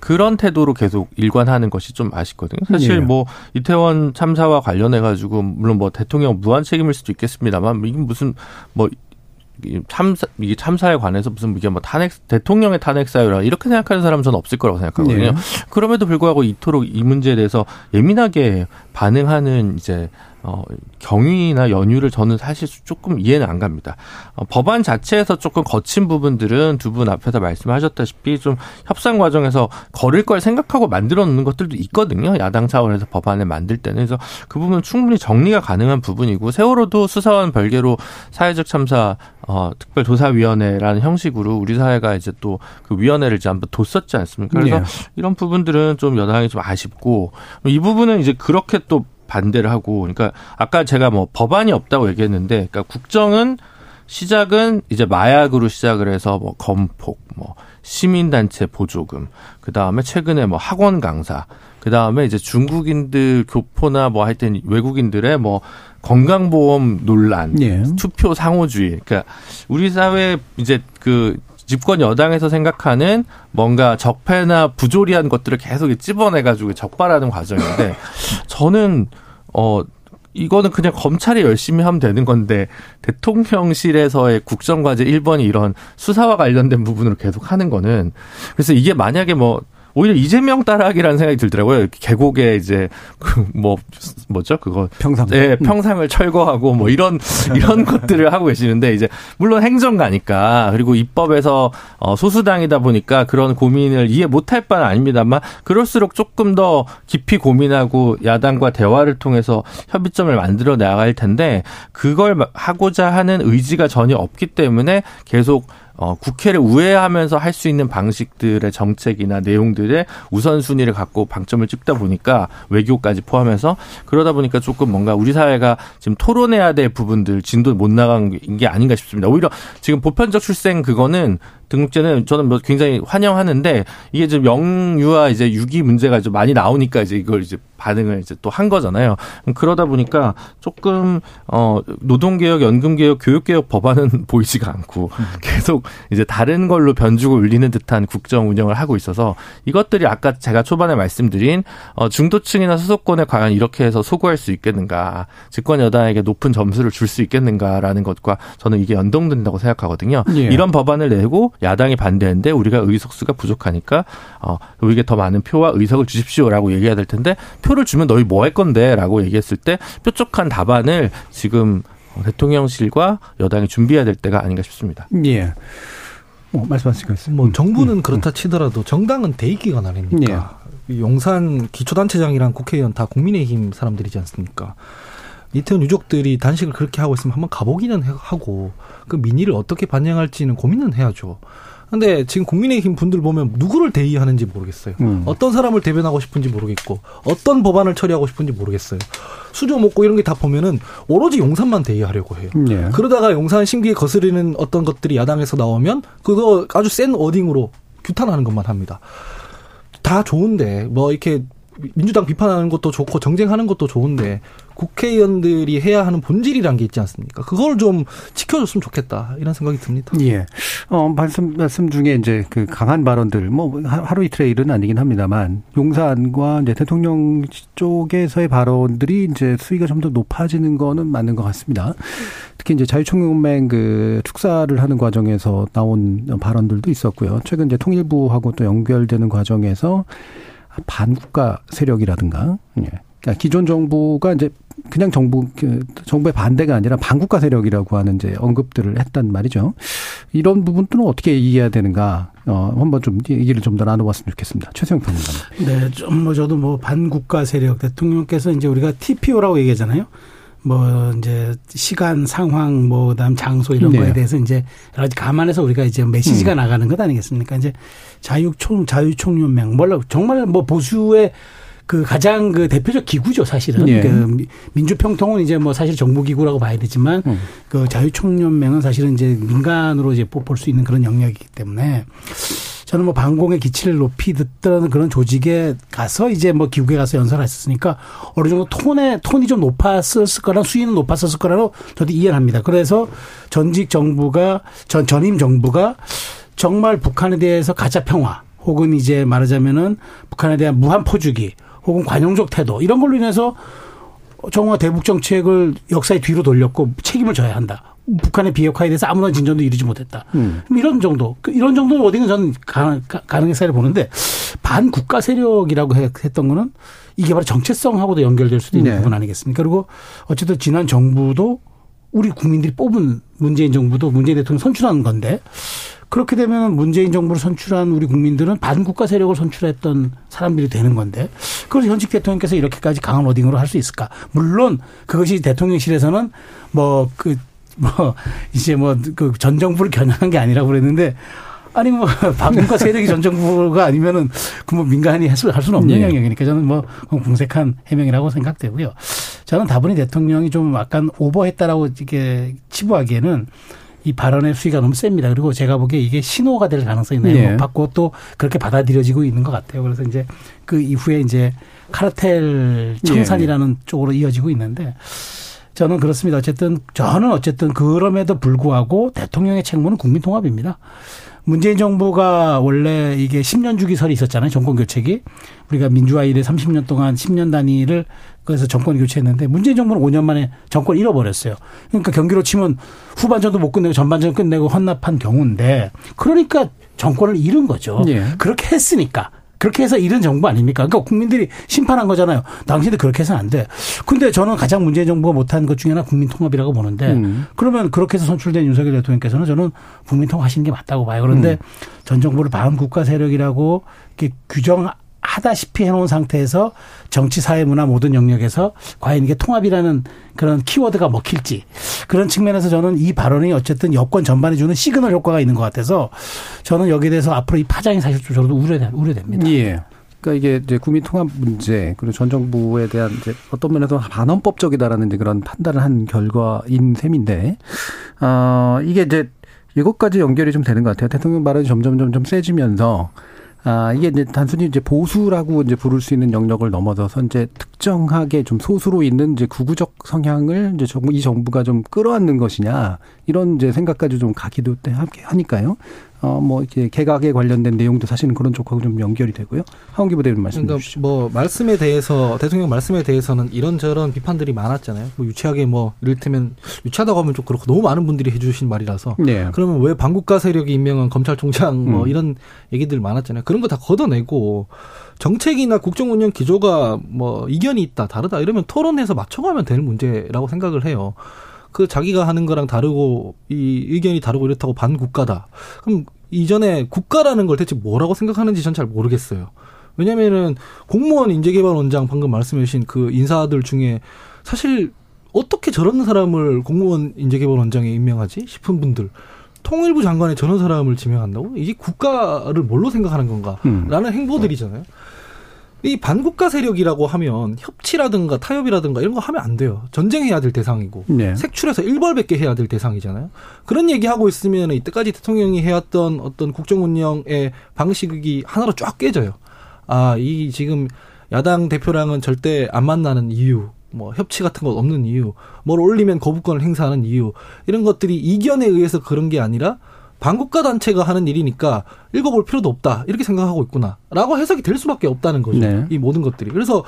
그런 태도로 계속 일관하는 것이 좀 아쉽거든요. 사실 뭐 이태원 참사와 관련해 가지고 물론 뭐 대통령 무한 책임일 수도 있겠습니다만 이게 무슨 뭐 참사 이게 참사에 관해서 무슨 이게 뭐 탄핵 대통령의 탄핵 사유라 이렇게 생각하는 사람은 저는 없을 거라고 생각하거든요. 네. 그럼에도 불구하고 이토록 이 문제에 대해서 예민하게 반응하는 이제 어, 경위나 연유를 저는 사실 조금 이해는 안 갑니다. 어, 법안 자체에서 조금 거친 부분들은 두 분 앞에서 말씀하셨다시피 좀 협상 과정에서 거를 걸 생각하고 만들어 놓는 것들도 있거든요. 야당 차원에서 법안을 만들 때는. 그래서 그 부분은 충분히 정리가 가능한 부분이고 세월호도 수사와는 별개로 사회적 참사 어, 특별조사위원회라는 형식으로 우리 사회가 이제 또 그 위원회를 이제 한번 뒀었지 않습니까? 그래서 네. 이런 부분들은 좀 여당이 좀 아쉽고 이 부분은 이제 그렇게 또 반대를 하고, 그러니까 아까 제가 뭐 법안이 없다고 얘기했는데, 그러니까 국정은 시작은 이제 마약으로 시작을 해서 뭐 건폭, 뭐 시민단체 보조금, 그 다음에 최근에 뭐 학원 강사, 그 다음에 이제 중국인들 교포나 뭐 하여튼 외국인들의 뭐 건강보험 논란, 예. 투표 상호주의, 그러니까 우리 사회 이제 그 집권 여당에서 생각하는 뭔가 적폐나 부조리한 것들을 계속 찝어내가지고 적발하는 과정인데 저는 어 이거는 그냥 검찰이 열심히 하면 되는 건데 대통령실에서의 국정과제 일 번이 이런 수사와 관련된 부분으로 계속 하는 거는 그래서 이게 만약에 뭐 오히려 이재명 따라하기라는 생각이 들더라고요. 계곡에 이제 그 뭐 뭐죠 그거 평상, 예, 평상을 철거하고 뭐 이런 이런 것들을 하고 계시는데 이제 물론 행정가니까 그리고 입법에서 소수당이다 보니까 그런 고민을 이해 못할 바는 아닙니다만 그럴수록 조금 더 깊이 고민하고 야당과 대화를 통해서 협의점을 만들어 나갈 텐데 그걸 하고자 하는 의지가 전혀 없기 때문에 계속. 어, 국회를 우회하면서 할 수 있는 방식들의 정책이나 내용들의 우선순위를 갖고 방점을 찍다 보니까 외교까지 포함해서 그러다 보니까 조금 뭔가 우리 사회가 지금 토론해야 될 부분들 진도 못 나간 게 아닌가 싶습니다. 오히려 지금 보편적 출생 그거는 등록제는 저는 뭐 굉장히 환영하는데 이게 지금 영유아 이제 유기 문제가 이제 많이 나오니까 이제 이걸 이제 반응을 이제 또 한 거잖아요. 그러다 보니까 조금 어 노동개혁, 연금개혁, 교육개혁 법안은 보이지가 않고 계속 이제 다른 걸로 변주고 울리는 듯한 국정 운영을 하고 있어서 이것들이 아까 제가 초반에 말씀드린 어 중도층이나 소속권에 과연 이렇게 해서 소구할 수 있겠는가, 집권 여당에게 높은 점수를 줄 수 있겠는가라는 것과 저는 이게 연동된다고 생각하거든요. 예. 이런 법안을 내고 야당이 반대했는데 우리가 의석수가 부족하니까 어, 우리에게 더 많은 표와 의석을 주십시오라고 얘기해야 될 텐데 표를 주면 너희 뭐 할 건데 라고 얘기했을 때 뾰족한 답안을 지금 대통령실과 여당이 준비해야 될 때가 아닌가 싶습니다. 예. 뭐 말씀하실 거 있어요? 뭐 정부는 음. 그렇다 치더라도 정당은 대입기관 아닙니까? 예. 용산 기초단체장이랑 국회의원 다 국민의힘 사람들이지 않습니까? 이태원 유족들이 단식을 그렇게 하고 있으면 한번 가보기는 하고 그 민의를 어떻게 반영할지는 고민은 해야죠. 근데 지금 국민의힘 분들 보면 누구를 대의하는지 모르겠어요. 음. 어떤 사람을 대변하고 싶은지 모르겠고 어떤 법안을 처리하고 싶은지 모르겠어요. 수조 먹고 이런 게 다 보면은 오로지 용산만 대의하려고 해요. 예. 그러다가 용산 심기에 거스르는 어떤 것들이 야당에서 나오면 그거 아주 센 워딩으로 규탄하는 것만 합니다. 다 좋은데 뭐 이렇게 민주당 비판하는 것도 좋고 정쟁하는 것도 좋은데 국회의원들이 해야 하는 본질이란 게 있지 않습니까? 그걸 좀 지켜줬으면 좋겠다 이런 생각이 듭니다. 예. 어, 말씀 말씀 중에 이제 그 강한 발언들 뭐 하루 이틀의 일은 아니긴 합니다만 용산과 이제 대통령 쪽에서의 발언들이 이제 수위가 좀 더 높아지는 거는 맞는 것 같습니다. 특히 이제 자유총연맹 그 축사를 하는 과정에서 나온 발언들도 있었고요. 최근 이제 통일부하고 또 연결되는 과정에서 반국가 세력이라든가, 예. 그러니까 기존 정부가 이제 그냥 정부, 정부의 반대가 아니라 반국가 세력이라고 하는 이제 언급들을 했단 말이죠. 이런 부분들은 어떻게 이해해야 되는가, 어, 한번 좀 얘기를 좀 더 나눠봤으면 좋겠습니다. 최수영 평론가님. 네, 좀 뭐 저도 뭐 반국가 세력, 대통령께서 이제 우리가 티피오라고 얘기하잖아요. 뭐 이제 시간, 상황, 뭐 그다음 장소 이런 네. 거에 대해서 이제 여러 가지 감안해서 우리가 이제 메시지가 음. 나가는 것 아니겠습니까? 이제 자유총 자유총연맹 몰라 정말 뭐 보수의 그 가장 그 대표적 기구죠 사실은. 네. 그 민주평통은 이제 뭐 사실 정부 기구라고 봐야 되지만 음. 그 자유총연맹은 사실은 이제 민간으로 이제 뽑을 수 있는 그런 영역이기 때문에. 저는 뭐 방공의 기치를 높이 듣던 그런 조직에 가서 이제 뭐 기국에 가서 연설했었으니까 어느 정도 톤에 톤이 좀 높았었을 거라 수위는 높았었을 거라로 저도 이해를 합니다. 그래서 전직 정부가 전 전임 정부가 정말 북한에 대해서 가짜 평화 혹은 이제 말하자면은 북한에 대한 무한 포주기 혹은 관용적 태도 이런 걸로 인해서 정화 대북 정책을 역사의 뒤로 돌렸고 책임을 져야 한다. 북한의 비핵화에 대해서 아무런 진전도 이루지 못했다. 음. 이런 정도, 이런 정도는 어디는 저는 가능, 가능해서 보는데 반국가 세력이라고 했던 거는 이게 바로 정체성하고도 연결될 수도 있는 네. 부분 아니겠습니까? 그리고 어쨌든 지난 정부도 우리 국민들이 뽑은 문재인 정부도 문재인 대통령 선출한 건데 그렇게 되면 문재인 정부를 선출한 우리 국민들은 반국가 세력을 선출했던 사람들이 되는 건데 그걸 현직 대통령께서 이렇게까지 강한 워딩으로 할 수 있을까? 물론 그것이 대통령실에서는 뭐 그 뭐, 이제 뭐, 그 전 정부를 겨냥한 게 아니라고 그랬는데, 아니 뭐, 반국가 세력이 전 정부가 아니면은, 그 뭐 민간이 할 수는 없는 네. 영역이니까 저는 뭐, 궁색한 해명이라고 생각되고요. 저는 다분히 대통령이 좀 약간 오버했다라고 이렇게 치부하기에는 이 발언의 수위가 너무 셉니다. 그리고 제가 보기에 이게 신호가 될 가능성이 네. 높았고 또 그렇게 받아들여지고 있는 것 같아요. 그래서 이제 그 이후에 이제 카르텔 청산이라는 네. 쪽으로 이어지고 있는데, 저는 그렇습니다. 어쨌든 저는 어쨌든 그럼에도 불구하고 대통령의 책무는 국민통합입니다. 문재인 정부가 원래 이게 십 년 주기설이 있었잖아요. 정권교체기. 우리가 민주화 이래 삼십 년 동안 십 년 단위를 그래서 정권교체했는데 문재인 정부는 오 년 만에 정권을 잃어버렸어요. 그러니까 경기로 치면 후반전도 못 끝내고 전반전 끝내고 헌납한 경우인데 그러니까 정권을 잃은 거죠. 예. 그렇게 했으니까. 그렇게 해서 잃은 정부 아닙니까? 그러니까 국민들이 심판한 거잖아요. 당신들 그렇게 해서는 안 돼. 근데 저는 가장 문재인 정부가 못한 것 중에 하나 국민통합이라고 보는데 음. 그러면 그렇게 해서 선출된 윤석열 대통령께서는 저는 국민통합하시는 게 맞다고 봐요. 그런데 음. 전 정부를 반국가 세력이라고 이렇게 규정하다시피 해놓은 상태에서 정치, 사회, 문화 모든 영역에서 과연 이게 통합이라는 그런 키워드가 먹힐지 그런 측면에서 저는 이 발언이 어쨌든 여권 전반에 주는 시그널 효과가 있는 것 같아서 저는 여기에 대해서 앞으로 이 파장이 사실 좀 저도 우려됩니다. 우려됩니다. 예. 그러니까 이게 이제 국민통합 문제 그리고 전 정부에 대한 이제 어떤 면에서 반헌법적이다라는 이제 그런 판단을 한 결과인 셈인데 어, 이게 이제 이것까지 연결이 좀 되는 것 같아요. 대통령 발언이 점점 점점 세지면서. 아, 이게 이제 단순히 이제 보수라고 이제 부를 수 있는 영역을 넘어서서 이제 특정하게 좀 소수로 있는 이제 구구적 성향을 이제 정부, 이 정부가 좀 끌어안는 것이냐, 이런 이제 생각까지 좀 가기도 하니까요. 어, 뭐, 이제 개각에 관련된 내용도 사실은 그런 쪽하고 좀 연결이 되고요. 하헌기 부대변인 말씀 그러니까 주시죠. 뭐, 말씀에 대해서, 대통령 말씀에 대해서는 이런저런 비판들이 많았잖아요. 뭐, 유치하게 뭐, 이를테면, 유치하다고 하면 좀 그렇고, 너무 많은 분들이 해주신 말이라서. 네. 그러면 왜 반국가 세력이 임명한 검찰총장 뭐, 음. 이런 얘기들 많았잖아요. 그런 거 다 걷어내고, 정책이나 국정운영 기조가 뭐, 이견이 있다, 다르다, 이러면 토론해서 맞춰가면 되는 문제라고 생각을 해요. 그 자기가 하는 거랑 다르고 이 의견이 다르고 이렇다고 반국가다. 그럼 이전에 국가라는 걸 대체 뭐라고 생각하는지 전 잘 모르겠어요. 왜냐면은 공무원 인재개발원장 방금 말씀해 주신 그 인사들 중에 사실 어떻게 저런 사람을 공무원 인재개발원장에 임명하지 싶은 분들 통일부 장관의 전원 사람을 지명한다고? 이게 국가를 뭘로 생각하는 건가? 음. 라는 행보들이잖아요. 이 반국가 세력이라고 하면 협치라든가 타협이라든가 이런 거 하면 안 돼요. 전쟁해야 될 대상이고 네. 색출해서 일벌백계 해야 될 대상이잖아요. 그런 얘기하고 있으면 이때까지 대통령이 해왔던 어떤 국정운영의 방식이 하나로 쫙 깨져요. 아, 이 지금 야당 대표랑은 절대 안 만나는 이유, 뭐 협치 같은 것 없는 이유, 뭘 올리면 거부권을 행사하는 이유, 이런 것들이 이견에 의해서 그런 게 아니라 반국가 단체가 하는 일이니까 읽어볼 필요도 없다. 이렇게 생각하고 있구나라고 해석이 될 수밖에 없다는 거죠. 네. 이 모든 것들이. 그래서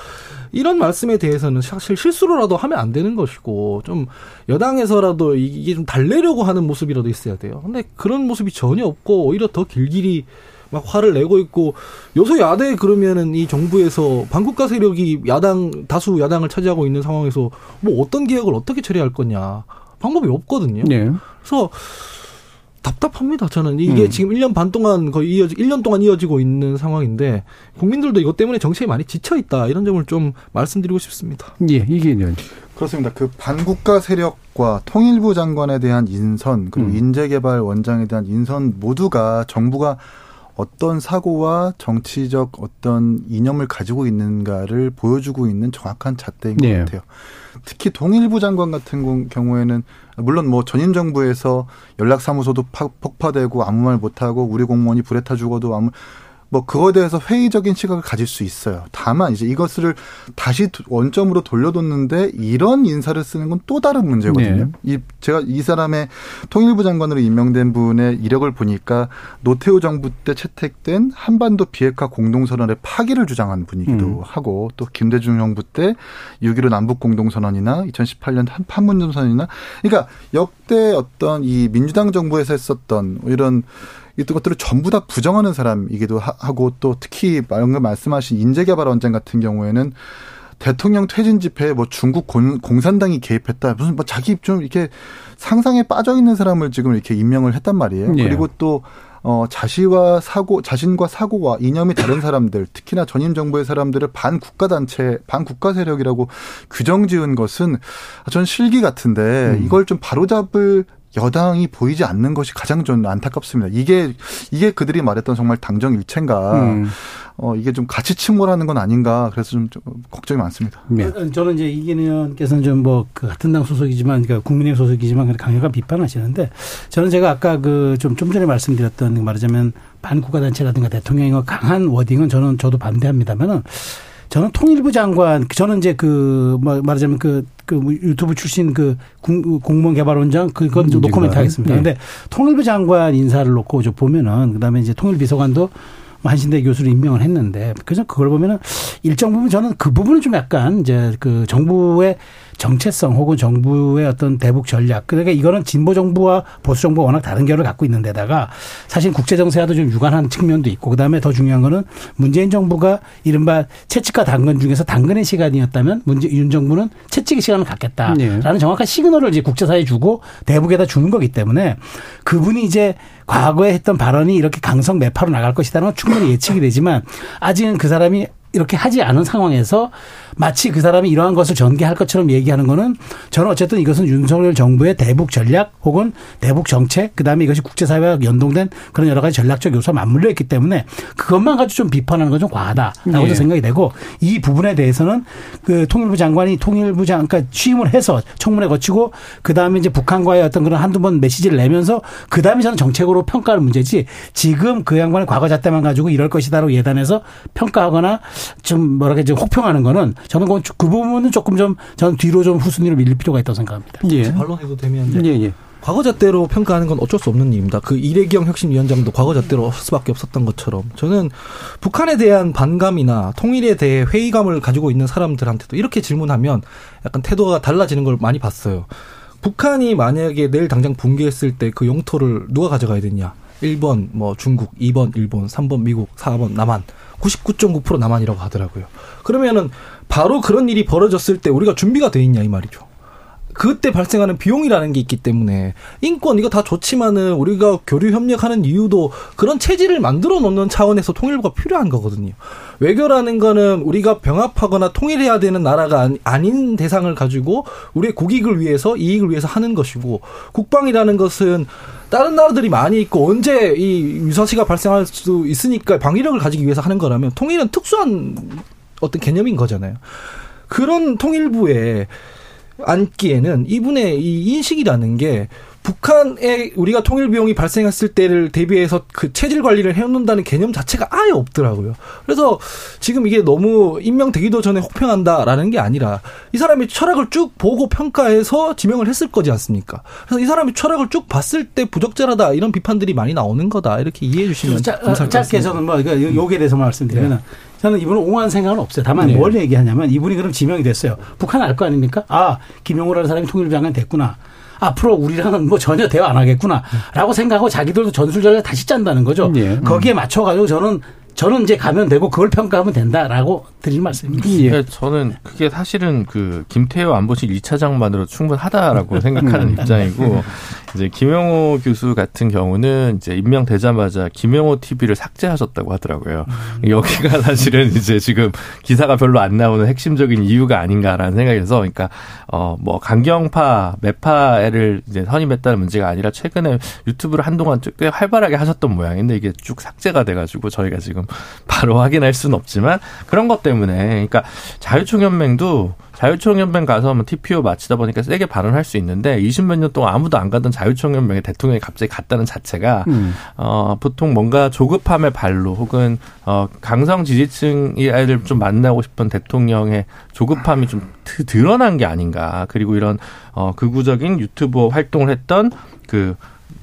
이런 말씀에 대해서는 사실 실수로라도 하면 안 되는 것이고 좀 여당에서라도 이게 좀 달래려고 하는 모습이라도 있어야 돼요. 근데 그런 모습이 전혀 없고 오히려 더 길길이 막 화를 내고 있고 여소야대 그러면은 이 정부에서 반국가 세력이 야당 다수 야당을 차지하고 있는 상황에서 뭐 어떤 개혁을 어떻게 처리할 거냐 방법이 없거든요. 네. 그래서 답답합니다. 저는 이게 음. 지금 일 년 반 동안 거의 이어지, 일 년 동안 이어지고 있는 상황인데 국민들도 이것 때문에 정치에 많이 지쳐 있다 이런 점을 좀 말씀드리고 싶습니다. 예, 이기인 의원님. 그렇습니다. 그 반국가 세력과 통일부 장관에 대한 인선 그리고 음. 인재개발 원장에 대한 인선 모두가 정부가 어떤 사고와 정치적 어떤 이념을 가지고 있는가를 보여주고 있는 정확한 잣대인 것 네. 같아요. 특히 통일부 장관 같은 경우에는 물론 뭐 전임 정부에서 연락사무소도 파, 폭파되고 아무 말 못하고 우리 공무원이 불에 타 죽어도 아무 뭐 그거에 대해서 회의적인 시각을 가질 수 있어요. 다만 이제 이것을 다시 원점으로 돌려뒀는데 이런 인사를 쓰는 건 또 다른 문제거든요. 네. 이 제가 이 사람의 통일부 장관으로 임명된 분의 이력을 보니까 노태우 정부 때 채택된 한반도 비핵화 공동선언의 파기를 주장한 분이기도 음. 하고 또 김대중 정부 때 육점일오 남북 공동선언이나 이천십팔 년 판문점 선언이나 그러니까 역대 어떤 이 민주당 정부에서 했었던 이런 이런 것들을 전부 다 부정하는 사람이기도 하고 또 특히 방금 말씀하신 인재개발 원장 같은 경우에는 대통령 퇴진 집회에 뭐 중국 공산당이 개입했다. 무슨 뭐 자기 좀 이렇게 상상에 빠져 있는 사람을 지금 이렇게 임명을 했단 말이에요. 예. 그리고 또 어, 자신과 사고, 자신과 사고와 이념이 다른 사람들, 특히나 전임 정부의 사람들을 반국가 단체, 반국가 세력이라고 규정 지은 것은 전 실기 같은데 음. 이걸 좀 바로잡을 여당이 보이지 않는 것이 가장 좀 안타깝습니다. 이게 이게 그들이 말했던 정말 당정일체인가. 음. 어 이게 좀 같이 침몰하는 건 아닌가. 그래서 좀, 좀 걱정이 많습니다. 네. 저는 이제 이기인 의원께서는 좀 뭐 같은 당 소속이지만 그러니까 국민의힘 소속이지만 강력한 비판하시는데 저는 제가 아까 그 좀 좀 전에 말씀드렸던 말하자면 반국가 단체라든가 대통령의 강한 워딩은 저는 저도 반대합니다만은. 저는 통일부 장관, 저는 이제 그, 말하자면 그, 그 유튜브 출신 그 공무원개발원장, 그건 좀 노코멘트 하겠습니다. 네. 근데 통일부 장관 인사를 놓고 좀 보면은, 그 다음에 이제 통일비서관도 한신대 교수를 임명을 했는데, 그래서 그걸 보면은 일정 부분 저는 그 부분은 좀 약간 이제 그 정부의 정체성 혹은 정부의 어떤 대북 전략. 그러니까 이거는 진보 정부와 보수 정부가 워낙 다른 결을 갖고 있는 데다가 사실 국제 정세와도 좀 유관한 측면도 있고 그다음에 더 중요한 거는 문재인 정부가 이른바 채찍과 당근 중에서 당근의 시간이었다면 문재, 윤 정부는 채찍의 시간을 갖겠다라는 네. 정확한 시그널을 이제 국제사회에 주고 대북에다 주는 거기 때문에 그분이 이제 과거에 했던 발언이 이렇게 강성 매파로 나갈 것이라는 건 충분히 예측이 되지만 아직은 그 사람이 이렇게 하지 않은 상황에서 마치 그 사람이 이러한 것을 전개할 것처럼 얘기하는 거는 저는 어쨌든 이것은 윤석열 정부의 대북 전략 혹은 대북 정책 그다음에 이것이 국제사회와 연동된 그런 여러 가지 전략적 요소와 맞물려 있기 때문에 그것만 가지고 좀 비판하는 건 좀 과하다라고 네. 생각이 되고 이 부분에 대해서는 그 통일부 장관이 통일부 장관 그러니까 취임을 해서 청문회 거치고 그다음에 이제 북한과의 어떤 그런 한두 번 메시지를 내면서 그다음에 저는 정책으로 평가할 문제지 지금 그 양반의 과거 잣대만 가지고 이럴 것이다라고 예단해서 평가하거나 좀 뭐랄까 좀 혹평하는 거는 저는 그 부분은 조금 좀 저는 뒤로 좀 후순위로 밀릴 필요가 있다고 생각합니다. 예. 반론해도 되면 예, 예. 과거 잣대로 평가하는 건 어쩔 수 없는 일입니다. 그 이래기영 혁신위원장도 과거 잣대로 할 수밖에 없었던 것처럼 저는 북한에 대한 반감이나 통일에 대해 회의감을 가지고 있는 사람들한테도 이렇게 질문하면 약간 태도가 달라지는 걸 많이 봤어요. 북한이 만약에 내일 당장 붕괴했을 때 그 영토를 누가 가져가야 되냐. 일 번 뭐 중국, 이 번 일본, 삼 번 미국, 사 번 남한. 구십구 점 구 퍼센트 남한이라고 하더라고요. 그러면은 바로 그런 일이 벌어졌을 때 우리가 준비가 돼 있냐 이 말이죠. 그때 발생하는 비용이라는 게 있기 때문에 인권 이거 다 좋지만은 우리가 교류 협력하는 이유도 그런 체질을 만들어 놓는 차원에서 통일부가 필요한 거거든요. 외교라는 거는 우리가 병합하거나 통일해야 되는 나라가 아닌 대상을 가지고 우리의 국익을 위해서 이익을 위해서 하는 것이고, 국방이라는 것은 다른 나라들이 많이 있고 언제 이 유사시가 발생할 수 있으니까 방위력을 가지기 위해서 하는 거라면 통일은 특수한 어떤 개념인 거잖아요. 그런 통일부에 앉기에는 이분의 이 인식이라는 게 북한에 우리가 통일 비용이 발생했을 때를 대비해서 그 체질 관리를 해놓는다는 개념 자체가 아예 없더라고요. 그래서 지금 이게 너무 임명되기도 전에 혹평한다라는 게 아니라 이 사람이 철학을 쭉 보고 평가해서 지명을 했을 거지 않습니까? 그래서 이 사람이 철학을 쭉 봤을 때 부적절하다 이런 비판들이 많이 나오는 거다 이렇게 이해해 주시면 감사하겠습니다. 짧게 저는 뭐 요기에 대해서 말씀드리면 네. 저는 이분을 옹호한 생각은 없어요. 다만 네. 뭘 얘기하냐면 이분이 그럼 지명이 됐어요. 북한 알 거 아닙니까? 아, 김영호라는 사람이 통일부 장관 됐구나. 앞으로 우리랑은 뭐 전혀 대화 안 하겠구나. 라고 생각하고 자기들도 전술전략 다시 짠다는 거죠. 예. 거기에 맞춰가지고 저는, 저는 이제 가면 되고 그걸 평가하면 된다라고 드릴 말씀입니다. 예. 저는 그게 사실은 그 김태호 안보실 이 차장만으로 충분하다라고 생각하는 입장이고, 이제 김영호 교수 같은 경우는 이제 임명되자마자 김영호 티비를 삭제하셨다고 하더라고요. 여기가 사실은 이제 지금 기사가 별로 안 나오는 핵심적인 이유가 아닌가라는 생각에서, 그러니까 어 뭐 강경파, 매파를 이제 선임했다는 문제가 아니라 최근에 유튜브를 한동안 꽤 활발하게 하셨던 모양인데 이게 쭉 삭제가 돼가지고 저희가 지금 바로 확인할 수는 없지만 그런 것 때문에, 그러니까 자유총연맹도. 자유총연맹 가서 뭐 티피오 마치다 보니까 세게 반응할 수 있는데 이십몇 년 동안 아무도 안 가던 자유총연맹에 대통령이 갑자기 갔다는 자체가 음. 어, 보통 뭔가 조급함의 발로 혹은 어, 강성 지지층이 아이들 좀 만나고 싶은 대통령의 조급함이 좀 드, 드러난 게 아닌가. 그리고 이런 어, 극우적인 유튜버 활동을 했던 그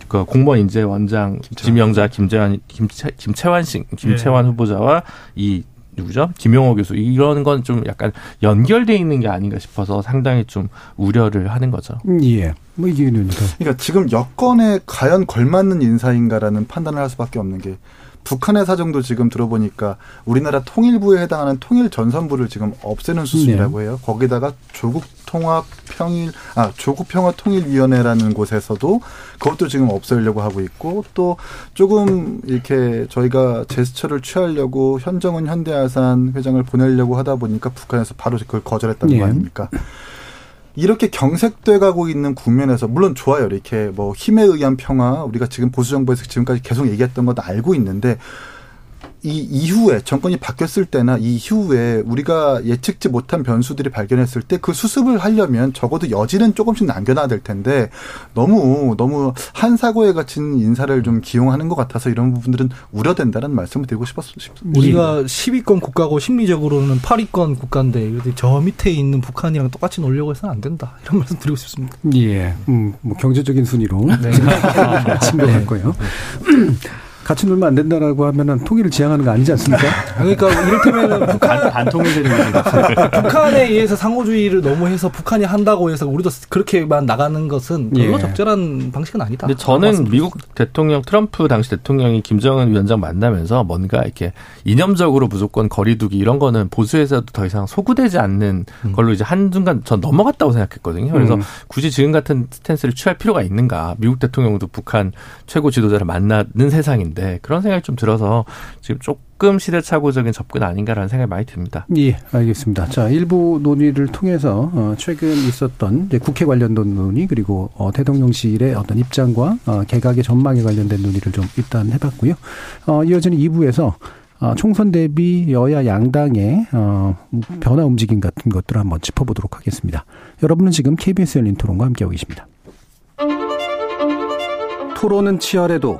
그 공무원 인재 원장 지명자 김재환 김채, 김채환 씨 김채환 네. 후보자와 이 누구죠? 김영호 교수 이런 건 좀 약간 연결돼 있는 게 아닌가 싶어서 상당히 좀 우려를 하는 거죠. 예. 뭐 이게 그러니까 지금 여건에 과연 걸맞는 인사인가라는 판단을 할 수밖에 없는 게, 북한의 사정도 지금 들어보니까 우리나라 통일부에 해당하는 통일 전선부를 지금 없애는 수순이라고 해요. 거기다가 조국 통합 평일 아 조국 평화 통일 위원회라는 곳에서도 그것도 지금 없애려고 하고 있고, 또 조금 이렇게 저희가 제스처를 취하려고 현정은 현대아산 회장을 보내려고 하다 보니까 북한에서 바로 그걸 거절했다는 예. 거 아닙니까? 이렇게 경색돼 가고 있는 국면에서 물론 좋아요. 이렇게 뭐 힘에 의한 평화 우리가 지금 보수 정부에서 지금까지 계속 얘기했던 것도 알고 있는데, 이 이후에 정권이 바뀌었을 때나 이 이후에 우리가 예측지 못한 변수들이 발견했을 때 그 수습을 하려면 적어도 여지는 조금씩 남겨놔야 될 텐데 너무 너무 한 사고에 갇힌 인사를 좀 기용하는 것 같아서 이런 부분들은 우려된다는 말씀을 드리고 싶었습니다. 우리가 십 위권 국가고 심리적으로는 팔 위권 국가인데 저 밑에 있는 북한이랑 똑같이 놀려고 해서는 안 된다. 이런 말씀 드리고 싶습니다. 예, 음, 뭐 경제적인 순위로 네. 침범할 거예요. 같이 놀면 안 된다라고 하면은 통일을 지향하는 거 아니지 않습니까? 그러니까 이를테면 북한 반통일되는 겁니다. 북한에 의해서 상호주의를 너무 해서 북한이 한다고 해서 우리도 그렇게만 나가는 것은 별로 예. 적절한 방식은 아니다. 근데 저는 미국 대통령 트럼프 당시 대통령이 김정은 위원장 만나면서 뭔가 이렇게 이념적으로 무조건 거리두기 이런 거는 보수에서도 더 이상 소구되지 않는 음. 걸로 이제 한순간 전 넘어갔다고 생각했거든요. 그래서 음. 굳이 지금 같은 스탠스를 취할 필요가 있는가? 미국 대통령도 북한 최고 지도자를 만나는 세상인데. 네, 그런 생각이 좀 들어서 지금 조금 시대착오적인 접근 아닌가라는 생각이 많이 듭니다. 예, 알겠습니다. 자, 일부 논의를 통해서 어, 최근 있었던 이제 국회 관련된 논의 그리고 어, 대통령실의 어떤 입장과 어, 개각의 전망에 관련된 논의를 좀 일단 해봤고요. 어, 이어지는 이 부에서 어, 총선 대비 여야 양당의 어, 변화 움직임 같은 것들을 한번 짚어보도록 하겠습니다. 여러분은 지금 케이비에스 열린토론과 함께하고 계십니다. 토론은 치열해도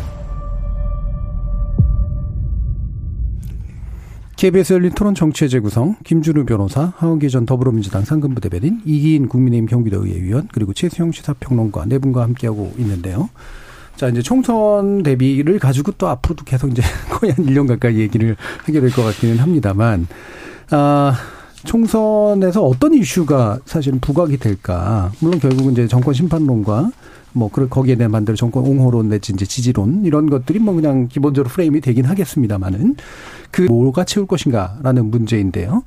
케이비에스 열린 토론 정치의 재구성, 김준우 변호사, 하헌기 전 더불어민주당 상근부 대변인, 이기인 국민의힘 경기도의회의원, 그리고 최수영 시사평론가 네 분과 함께하고 있는데요. 자, 이제 총선 대비를 가지고 또 앞으로도 계속 이제 거의 한 일 년 가까이 얘기를 하게 될 것 같기는 합니다만, 아, 총선에서 어떤 이슈가 사실은 부각이 될까. 물론 결국은 이제 정권 심판론과 뭐, 그, 거기에 대한 반대로 정권 옹호론 내지 이제 지지론, 이런 것들이 뭐 그냥 기본적으로 프레임이 되긴 하겠습니다만은, 그, 뭐가 채울 것인가라는 문제인데요.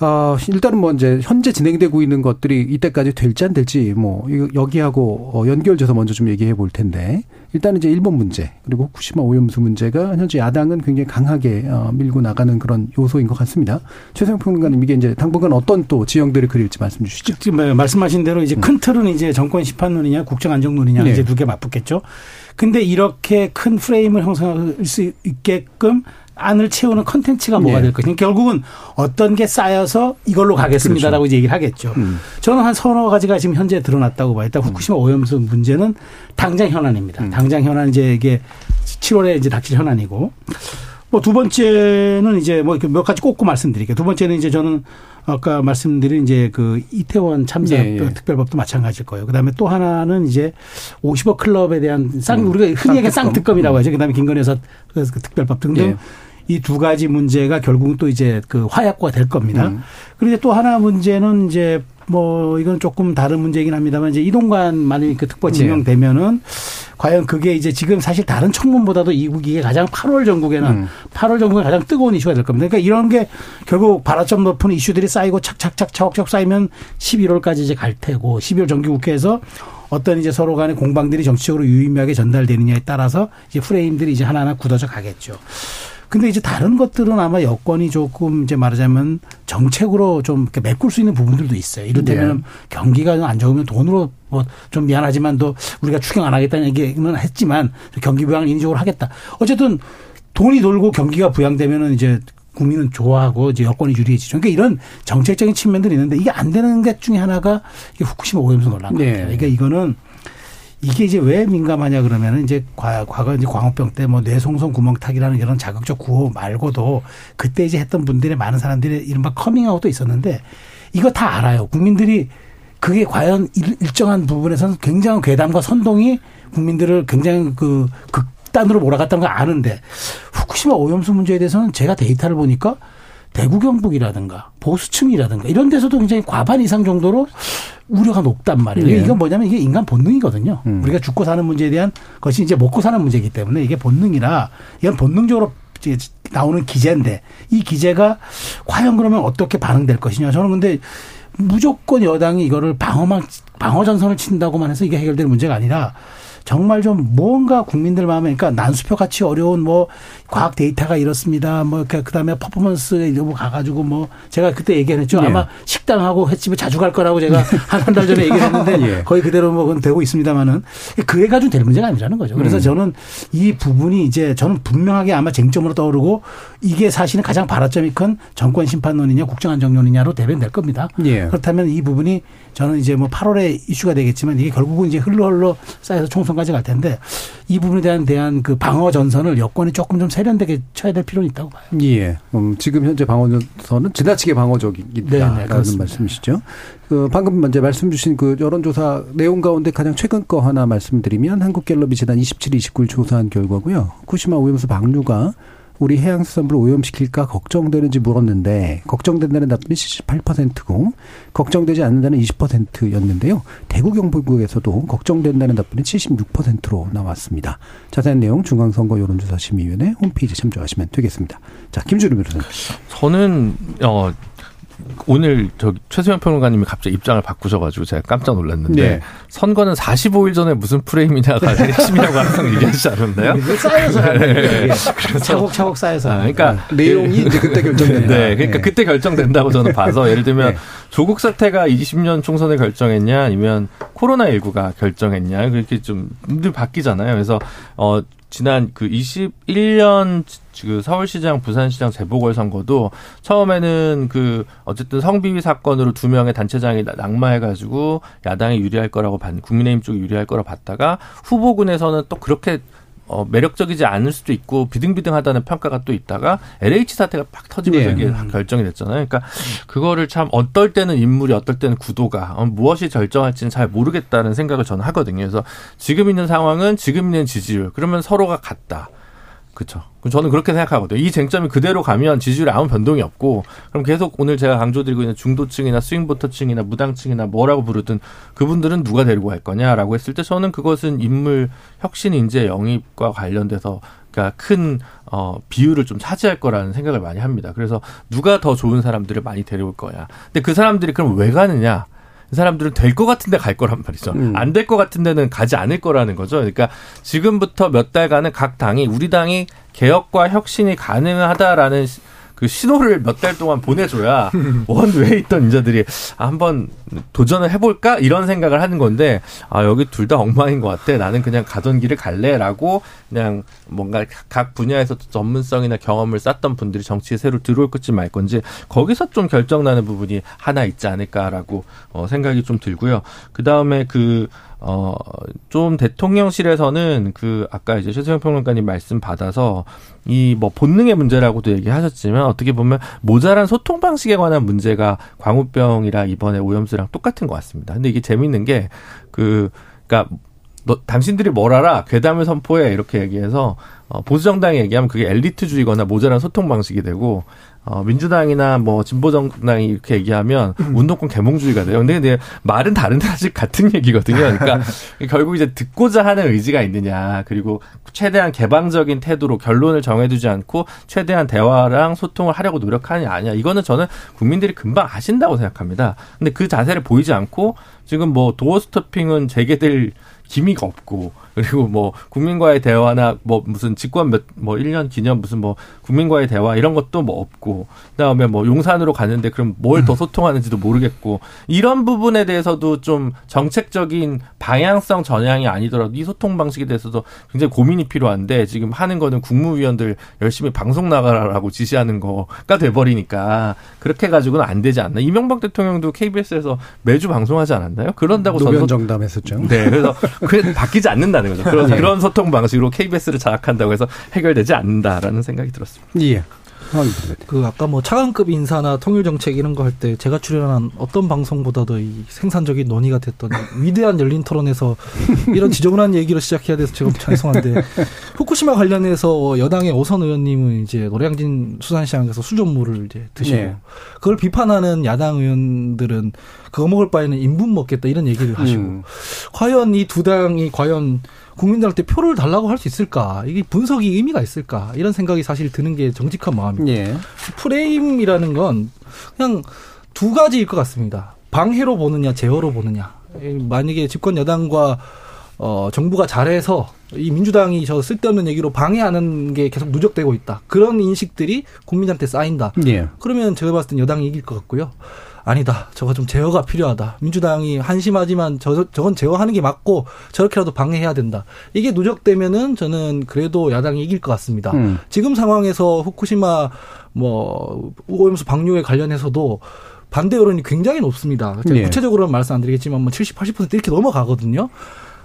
어, 일단은 뭐 이제 현재 진행되고 있는 것들이 이때까지 될지 안 될지 뭐, 여기하고 연결돼서 먼저 좀 얘기해 볼 텐데, 일단은 이제 일본 문제, 그리고 후쿠시마 오염수 문제가 현재 야당은 굉장히 강하게 밀고 나가는 그런 요소인 것 같습니다. 최수영 평론가님, 이게 이제 당분간 어떤 또 지형들을 그릴지 말씀 주시죠. 지금 말씀하신 대로 이제 큰 틀은 이제 정권 심판론이냐 국정 안정 논이냐 네. 이제 두 개 맞붙겠죠. 근데 이렇게 큰 프레임을 형성할 수 있게끔 안을 채우는 컨텐츠가 뭐가 네. 될 것인지, 결국은 어떤 게 쌓여서 이걸로 가겠습니다라고 그렇죠. 이제 얘기를 하겠죠. 음. 저는 한 서너 가지가 지금 현재 드러났다고 봐요. 일단 후쿠시마 오염수 문제는 당장 현안입니다. 음. 당장 현안, 이제 이게 칠월에 이제 닥칠 현안이고, 뭐 두 번째는 이제 뭐 몇 가지 꼽고 말씀드릴게요. 두 번째는 이제 저는 아까 말씀드린 이제 그 이태원 참사 예, 예. 특별법도 마찬가지일 거예요. 그다음에 또 하나는 이제 오십억 클럽에 대한 쌍, 음. 우리가 흔히 얘기하는 쌍특검이라고 음. 하죠. 그다음에 김건희 여사 그 특별법 등등. 예. 이 두 가지 문제가 결국은 또 이제 그 화약고가 될 겁니다. 음. 그리고 또 하나 문제는 이제 뭐 이건 조금 다른 문제이긴 합니다만, 이제 이동관만이 그 특보 지명되면은 네. 과연 그게 이제 지금 사실 다른 청문보다도 이국이 가장 팔월 전국에는 음. 팔월 전국에 가장 뜨거운 이슈가 될 겁니다. 그러니까 이런 게 결국 발화점 높은 이슈들이 쌓이고 착착착 차곡차곡 쌓이면 십일월까지 이제 갈 테고, 십이월 정기국회에서 어떤 이제 서로 간의 공방들이 정치적으로 유의미하게 전달되느냐에 따라서 이제 프레임들이 이제 하나하나 굳어져 가겠죠. 근데 이제 다른 것들은 아마 여권이 조금 이제 말하자면 정책으로 좀 이렇게 메꿀 수 있는 부분들도 있어요. 이를테면 네. 경기가 안 좋으면 돈으로 뭐 좀 미안하지만 또 우리가 추경 안 하겠다는 얘기는 했지만 경기 부양을 인위적으로 하겠다. 어쨌든 돈이 돌고 경기가 부양되면은 이제 국민은 좋아하고 이제 여권이 유리해지죠. 그러니까 이런 정책적인 측면들이 있는데, 이게 안 되는 것 중에 하나가 이게 후쿠시마 오염수 논란 같아요. 네. 그러니까 이거는 이게 이제 왜 민감하냐 그러면은 이제 과거 이제 광우병 때 뭐 뇌송송 구멍타기라는 이런 자극적 구호 말고도 그때 이제 했던 분들의 많은 사람들이 이른바 커밍아웃도 있었는데, 이거 다 알아요. 국민들이 그게 과연 일정한 부분에서는 굉장한 괴담과 선동이 국민들을 굉장히 그 극단으로 몰아갔다는 걸 아는데, 후쿠시마 오염수 문제에 대해서는 제가 데이터를 보니까 대구 경북이라든가 보수층이라든가 이런 데서도 굉장히 과반 이상 정도로 우려가 높단 말이에요. 예. 이건 뭐냐면 이게 인간 본능이거든요. 음. 우리가 죽고 사는 문제에 대한 것이 이제 먹고 사는 문제이기 때문에 이게 본능이라, 이건 본능적으로 나오는 기제인데, 이 기제가 과연 그러면 어떻게 반응될 것이냐. 저는 근데 무조건 여당이 이거를 방어만 방어 전선을 친다고만 해서 이게 해결될 문제가 아니라, 정말 좀 뭔가 국민들 마음에, 그러니까 난수표 같이 어려운 뭐 과학 데이터가 이렇습니다. 뭐 그다음에 퍼포먼스에 이러고 가가지고 뭐 제가 그때 얘기했죠. 예. 아마 식당하고 횟집에 자주 갈 거라고 제가 한 한 달 전에 얘기했는데 예. 거의 그대로 뭐 그건 되고 있습니다만은 그게 가지고 될 문제가 아니라는 거죠. 그래서 음. 저는 이 부분이 이제 저는 분명하게 아마 쟁점으로 떠오르고, 이게 사실은 가장 발화점이 큰 정권 심판론이냐 국정 안정론이냐로 대변될 겁니다. 예. 그렇다면 이 부분이 저는 이제 뭐 팔월에 이슈가 되겠지만, 이게 결국은 이제 흘러흘러 쌓여서 총선 까지 갈 텐데, 이 부분에 대한 대한 그 방어 전선을 여권이 조금 좀 세련되게 쳐야 될 필요는 있다고 봐요. 예. 음, 지금 현재 방어 전선은 지나치게 방어적이다라는 말씀이시죠. 그 방금 먼저 말씀 주신 그 여론조사 내용 가운데 가장 최근 거 하나 말씀드리면, 한국갤럽이 지난 이십칠, 이십구 일 조사한 결과고요. 후쿠시마 오염수 방류가 우리 해양수산물을 오염시킬까 걱정되는지 물었는데, 걱정된다는 답변이 칠십팔 퍼센트고 걱정되지 않는다는 이십 퍼센트였는데요. 대구 경북에서도 걱정된다는 답변이 칠십육 퍼센트로 나왔습니다. 자세한 내용 중앙선거 여론조사심의위원회 홈페이지 참조하시면 되겠습니다. 자, 김준우 변호사님. 저는 어, 오늘 저 최수영 평론가님이 갑자기 입장을 바꾸셔가지고 제가 깜짝 놀랐는데 네. 선거는 사십오 일 전에 무슨 프레임이냐가 핵심이라고 항상 얘기하시잖아요. 쌓여서 네. 차곡차곡 쌓여서. 아, 그러니까 네. 내용이 이제 그때 결정된다. 네, 그러니까 네. 그때 결정된다고 저는 봐서 예를 들면 네. 조국 사태가 이십 년 총선을 결정했냐, 아니면 코로나십구가 결정했냐, 그렇게 좀 늘 바뀌잖아요. 그래서 어. 지난 그 이십일 년 그 서울시장, 부산시장 재보궐선거도 처음에는 그 어쨌든 성비위 사건으로 두 명의 단체장이 낙마해가지고 야당이 유리할 거라고 봤, 국민의힘 쪽이 유리할 거라고 봤다가 후보군에서는 또 그렇게 어, 매력적이지 않을 수도 있고 비등비등하다는 평가가 또 있다가 엘에이치 사태가 팍 터지면서 이게 네. 결정이 됐잖아요. 그러니까 그거를 참 어떨 때는 인물이 어떨 때는 구도가 어, 무엇이 결정할지는 잘 모르겠다는 생각을 저는 하거든요. 그래서 지금 있는 상황은 지금 있는 지지율. 그러면 서로가 같다. 그렇죠. 저는 그렇게 생각하거든요. 이 쟁점이 그대로 가면 지지율에 아무 변동이 없고 그럼 계속 오늘 제가 강조드리고 있는 중도층이나 스윙보터층이나 무당층이나 뭐라고 부르든 그분들은 누가 데리고 갈 거냐라고 했을 때 저는 그것은 인물 혁신 인재 영입과 관련돼서 그러니까 큰 어, 비율을 좀 차지할 거라는 생각을 많이 합니다. 그래서 누가 더 좋은 사람들을 많이 데려올 거야. 근데 그 사람들이 그럼 왜 가느냐. 그 사람들은 될 것 같은 데 갈 거란 말이죠. 음. 안 될 것 같은 데는 가지 않을 거라는 거죠. 그러니까 지금부터 몇 달간은 각 당이 우리 당이 개혁과 혁신이 가능하다라는 그 신호를 몇 달 동안 보내줘야 원외에 있던 인자들이 아, 한번 도전을 해볼까? 이런 생각을 하는 건데 아 여기 둘 다 엉망인 것 같아. 나는 그냥 가던 길을 갈래라고 그냥 뭔가 각 분야에서 전문성이나 경험을 쌓던 분들이 정치에 새로 들어올 건지 말 건지 거기서 좀 결정나는 부분이 하나 있지 않을까라고 어, 생각이 좀 들고요. 그다음에 그 어, 좀 대통령실에서는 그, 아까 이제 최수영 평론가님 말씀 받아서 이 뭐 본능의 문제라고도 얘기하셨지만 어떻게 보면 모자란 소통 방식에 관한 문제가 광우병이랑 이번에 오염수랑 똑같은 것 같습니다. 근데 이게 재밌는 게 그, 그니까 너, 당신들이 뭘 알아? 괴담을 선포해. 이렇게 얘기해서 어, 보수정당이 얘기하면 그게 엘리트주의거나 모자란 소통 방식이 되고 어, 민주당이나 뭐 진보정당이 이렇게 얘기하면 운동권 개몽주의가 돼요. 근데, 근데 말은 다른데 사실 같은 얘기거든요. 그러니까 결국 이제 듣고자 하는 의지가 있느냐. 그리고 최대한 개방적인 태도로 결론을 정해두지 않고 최대한 대화랑 소통을 하려고 노력하느냐 아니냐. 이거는 저는 국민들이 금방 아신다고 생각합니다. 근데 그 자세를 보이지 않고 지금 뭐 도어 스토핑은 재개될 기미가 없고 그리고 뭐 국민과의 대화나 뭐 무슨 직권 몇 뭐 일 년 기념 무슨 뭐 국민과의 대화 이런 것도 뭐 없고 그다음에 뭐 용산으로 갔는데 그럼 뭘 더 소통하는지도 모르겠고 이런 부분에 대해서도 좀 정책적인 방향성 전향이 아니더라도 이 소통 방식에 대해서도 굉장히 고민이 필요한데 지금 하는 거는 국무위원들 열심히 방송 나가라고 지시하는 거가 돼버리니까 그렇게 가지고는 안 되지 않나. 이명박 대통령도 케이비에스에서 매주 방송하지 않았나요? 그런다고 노변 정담했었죠. 네, 그래서 그게 바뀌지 않는다는 거죠. 그런, 네. 그런 소통 방식으로 케이비에스를 장악한다고 해서 해결되지 않는다라는 생각이 들었습니다. 예. 그 아까 뭐 차관급 인사나 통일 정책 이런 거 할 때 제가 출연한 어떤 방송보다도 이 생산적인 논의가 됐던 위대한 열린 토론에서 이런 지저분한 얘기를 시작해야 돼서 제가 죄송한데 후쿠시마 관련해서 여당의 오선 의원님은 이제 노량진 수산시장에서 수존물을 이제 드시고 네. 그걸 비판하는 야당 의원들은 그거 먹을 바에는 인분 먹겠다 이런 얘기를 하시고 음. 과연 이 두 당이 과연 국민들한테 표를 달라고 할 수 있을까? 이게 분석이 의미가 있을까? 이런 생각이 사실 드는 게 정직한 마음입니다. 예. 프레임이라는 건 그냥 두 가지일 것 같습니다. 방해로 보느냐, 제어로 보느냐. 만약에 집권 여당과 어, 정부가 잘해서 이 민주당이 저 쓸데없는 얘기로 방해하는 게 계속 누적되고 있다. 그런 인식들이 국민한테 쌓인다. 예. 그러면 제가 봤을 땐 여당이 이길 것 같고요. 아니다. 저거 좀 제어가 필요하다. 민주당이 한심하지만 저, 저건 제어하는 게 맞고 저렇게라도 방해해야 된다. 이게 누적되면은 저는 그래도 야당이 이길 것 같습니다. 음. 지금 상황에서 후쿠시마 뭐 오염수 방류에 관련해서도 반대 여론이 굉장히 높습니다. 제가 예. 구체적으로는 말씀 안 드리겠지만 뭐 칠십, 팔십 퍼센트 이렇게 넘어가거든요.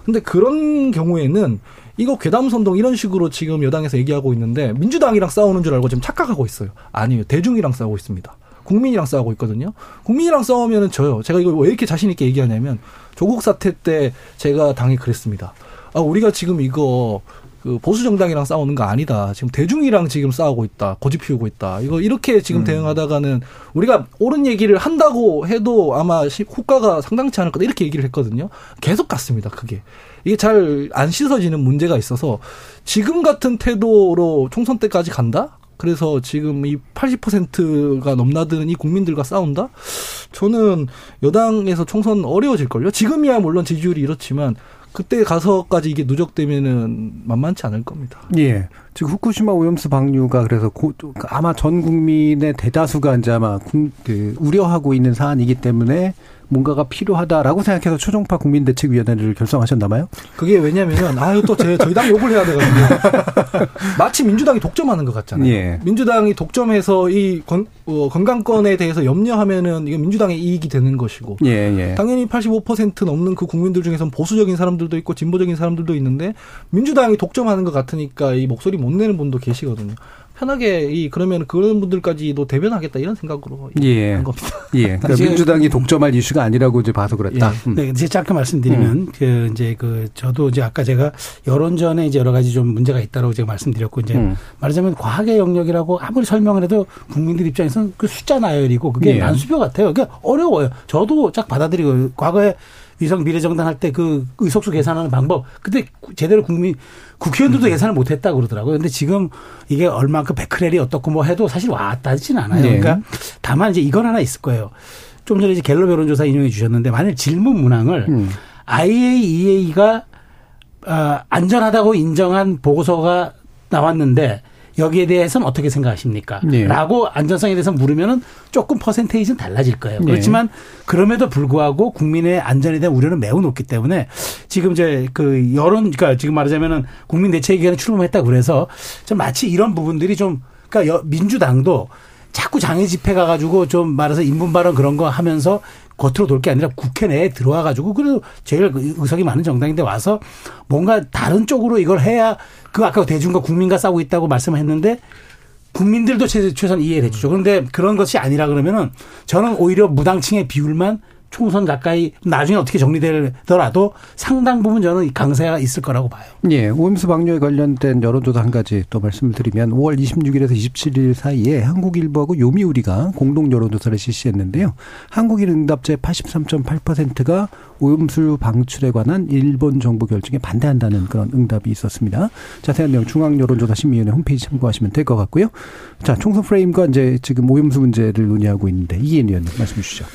근데 그런 경우에는 이거 괴담선동 이런 식으로 지금 여당에서 얘기하고 있는데 민주당이랑 싸우는 줄 알고 지금 착각하고 있어요. 아니에요. 대중이랑 싸우고 있습니다. 국민이랑 싸우고 있거든요. 국민이랑 싸우면은 저요. 제가 이걸 왜 이렇게 자신 있게 얘기하냐면 조국 사태 때 제가 당이 그랬습니다. 아 우리가 지금 이거 그 보수 정당이랑 싸우는 거 아니다. 지금 대중이랑 지금 싸우고 있다. 고집 피우고 있다. 이거 이렇게 지금 음. 대응하다가는 우리가 옳은 얘기를 한다고 해도 아마 효과가 상당치 않을 거다. 이렇게 얘기를 했거든요. 계속 갔습니다. 그게. 이게 잘 안 씻어지는 문제가 있어서 지금 같은 태도로 총선 때까지 간다? 그래서 지금 이 팔십 퍼센트가 넘나드는 이 국민들과 싸운다? 저는 여당에서 총선 어려워질걸요? 지금이야 물론 지지율이 이렇지만 그때 가서까지 이게 누적되면은 만만치 않을 겁니다. 예. 지금 후쿠시마 오염수 방류가 그래서 고, 아마 전 국민의 대다수가 이제 아마 국, 그, 우려하고 있는 사안이기 때문에 뭔가가 필요하다라고 생각해서 초종파 국민대책위원회를 결성하셨나봐요? 그게 왜냐면은, 아유, 또 제, 저희 당 욕을 해야 돼가지고. 마치 민주당이 독점하는 것 같잖아요. 예. 민주당이 독점해서 이 건, 어, 건강권에 대해서 염려하면은 이건 민주당의 이익이 되는 것이고. 예, 예. 당연히 팔십오 퍼센트 넘는 그 국민들 중에서는 보수적인 사람들도 있고 진보적인 사람들도 있는데, 민주당이 독점하는 것 같으니까 이 목소리 못 내는 분도 계시거든요. 편하게 이 그러면 그런 분들까지도 대변하겠다 이런 생각으로 예. 한 겁니다. 예. 그러니까 민주당이 독점할 이슈가 아니라고 이제 봐서 그랬다. 예. 음. 네, 이제 짧게 말씀드리면 음. 그 이제 그 저도 이제 아까 제가 여론전에 이제 여러 가지 좀 문제가 있다라고 제가 말씀드렸고 이제 음. 말하자면 과학의 영역이라고 아무리 설명을 해도 국민들 입장에서는 그 숫자 나열이고 그게 예. 만수표 같아요. 그러니까 어려워요. 저도 쫙 받아들이고 과거에 위성 미래정당 할 때 그 의석수 계산하는 방법 그때 제대로 국민 국회의원들도 계산을 못했다고 그러더라고요. 그런데 지금 이게 얼마큼 백크렐이 어떻고 뭐 해도 사실 와닿지는 않아요. 네. 그러니까 다만 이제 이건 하나 있을 거예요. 좀 전에 이제 갤럽 여론조사 인용해 주셨는데 만일 질문 문항을 음. 아이에이이에이가 안전하다고 인정한 보고서가 나왔는데 여기에 대해서는 어떻게 생각하십니까? 네. 라고 안전성에 대해서 물으면은 조금 퍼센테이지는 달라질 거예요. 네. 그렇지만 그럼에도 불구하고 국민의 안전에 대한 우려는 매우 높기 때문에 지금 이제 그 여론, 그러니까 지금 말하자면은 국민 대책위원회 출범했다고 그래서 좀 마치 이런 부분들이 좀, 그러니까 민주당도 자꾸 장애 집회 가가지고 좀 말해서 인분 발언 그런 거 하면서 겉으로 돌 게 아니라 국회 내에 들어와가지고 그래도 제일 의석이 많은 정당인데 와서 뭔가 다른 쪽으로 이걸 해야 그 아까 대중과 국민과 싸우고 있다고 말씀을 했는데 국민들도 최소한 이해를 해주죠. 그런데 그런 것이 아니라 그러면은 저는 오히려 무당층의 비율만 총선 가까이 나중에 어떻게 정리되더라도 상당 부분 저는 강세가 있을 거라고 봐요. 예, 오염수 방류에 관련된 여론조사 한 가지 또 말씀을 드리면 오월 이십육일에서 이십칠일 사이에 한국일보하고 요미우리가 공동 여론조사를 실시했는데요. 한국인 응답자의 팔십삼 점 팔 퍼센트가 오염수 방출에 관한 일본 정부 결정에 반대한다는 그런 응답이 있었습니다. 자세한 내용 중앙여론조사심의위원회 홈페이지 참고하시면 될 것 같고요. 자, 총선 프레임과 이제 지금 오염수 문제를 논의하고 있는데 이기인 의원님 말씀 주시죠.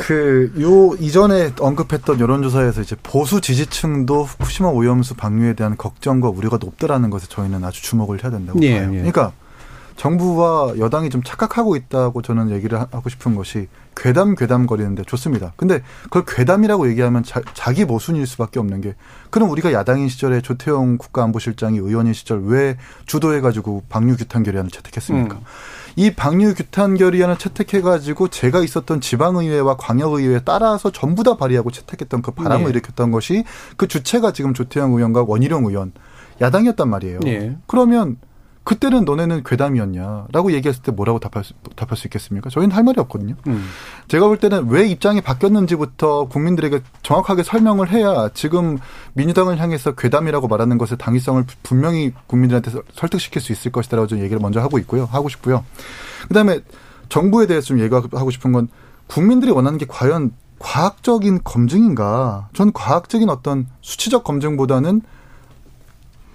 그, 요, 이전에 언급했던 여론조사에서 이제 보수 지지층도 후쿠시마 오염수 방류에 대한 걱정과 우려가 높더라는 것에 저희는 아주 주목을 해야 된다고 예, 봐요. 예. 그러니까 정부와 여당이 좀 착각하고 있다고 저는 얘기를 하고 싶은 것이 괴담 괴담 거리는데 좋습니다. 근데 그걸 괴담이라고 얘기하면 자, 자기 모순일 수밖에 없는 게 그럼 우리가 야당인 시절에 조태용 국가안보실장이 의원인 시절 왜 주도해가지고 방류규탄 결의안을 채택했습니까? 음. 이 방류규탄 결의안을 채택해가지고 제가 있었던 지방의회와 광역의회에 따라서 전부 다 발의하고 채택했던 그 바람을 네. 일으켰던 것이 그 주체가 지금 조태용 의원과 원희룡 의원 야당이었단 말이에요. 네. 그러면 그때는 너네는 괴담이었냐라고 얘기했을 때 뭐라고 답할 수, 답할 수 있겠습니까? 저희는 할 말이 없거든요. 음. 제가 볼 때는 왜 입장이 바뀌었는지부터 국민들에게 정확하게 설명을 해야 지금 민주당을 향해서 괴담이라고 말하는 것의 당위성을 분명히 국민들한테 설득시킬 수 있을 것이다라고 저는 얘기를 먼저 하고 있고요. 하고 싶고요. 그다음에 정부에 대해서 좀 얘기하고 싶은 건 국민들이 원하는 게 과연 과학적인 검증인가? 전 과학적인 어떤 수치적 검증보다는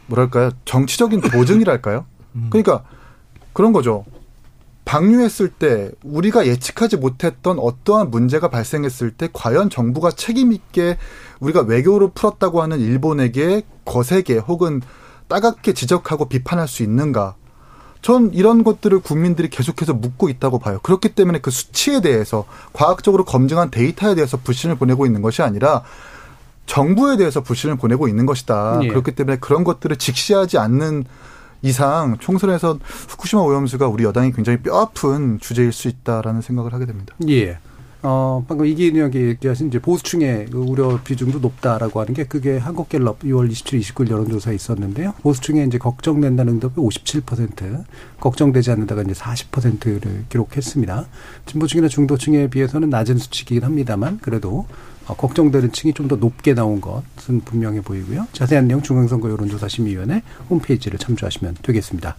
뭐랄까요? 정치적인 보증이랄까요? 그러니까 그런 거죠. 방류했을 때 우리가 예측하지 못했던 어떠한 문제가 발생했을 때 과연 정부가 책임 있게 우리가 외교로 풀었다고 하는 일본에게 거세게 혹은 따갑게 지적하고 비판할 수 있는가. 전 이런 것들을 국민들이 계속해서 묻고 있다고 봐요. 그렇기 때문에 그 수치에 대해서 과학적으로 검증한 데이터에 대해서 불신을 보내고 있는 것이 아니라 정부에 대해서 불신을 보내고 있는 것이다. 예. 그렇기 때문에 그런 것들을 직시하지 않는 이상 총선에서 후쿠시마 오염수가 우리 여당이 굉장히 뼈아픈 주제일 수 있다라는 생각을 하게 됩니다. 예. 어, 방금 이기인 의원이 얘기하신 이제 보수층의 우려 비중도 높다라고 하는 게 그게 한국갤럽 유월 이십칠, 이십구일 여론조사에 있었는데요. 보수층의 이제 걱정된다는 응답이 오십칠 퍼센트, 걱정되지 않는다가 이제 사십 퍼센트를 기록했습니다. 진보층이나 중도층에 비해서는 낮은 수치이긴 합니다만 그래도 어, 걱정되는 층이 좀 더 높게 나온 것은 분명해 보이고요. 자세한 내용 중앙선거 여론조사심의위원회 홈페이지를 참조하시면 되겠습니다.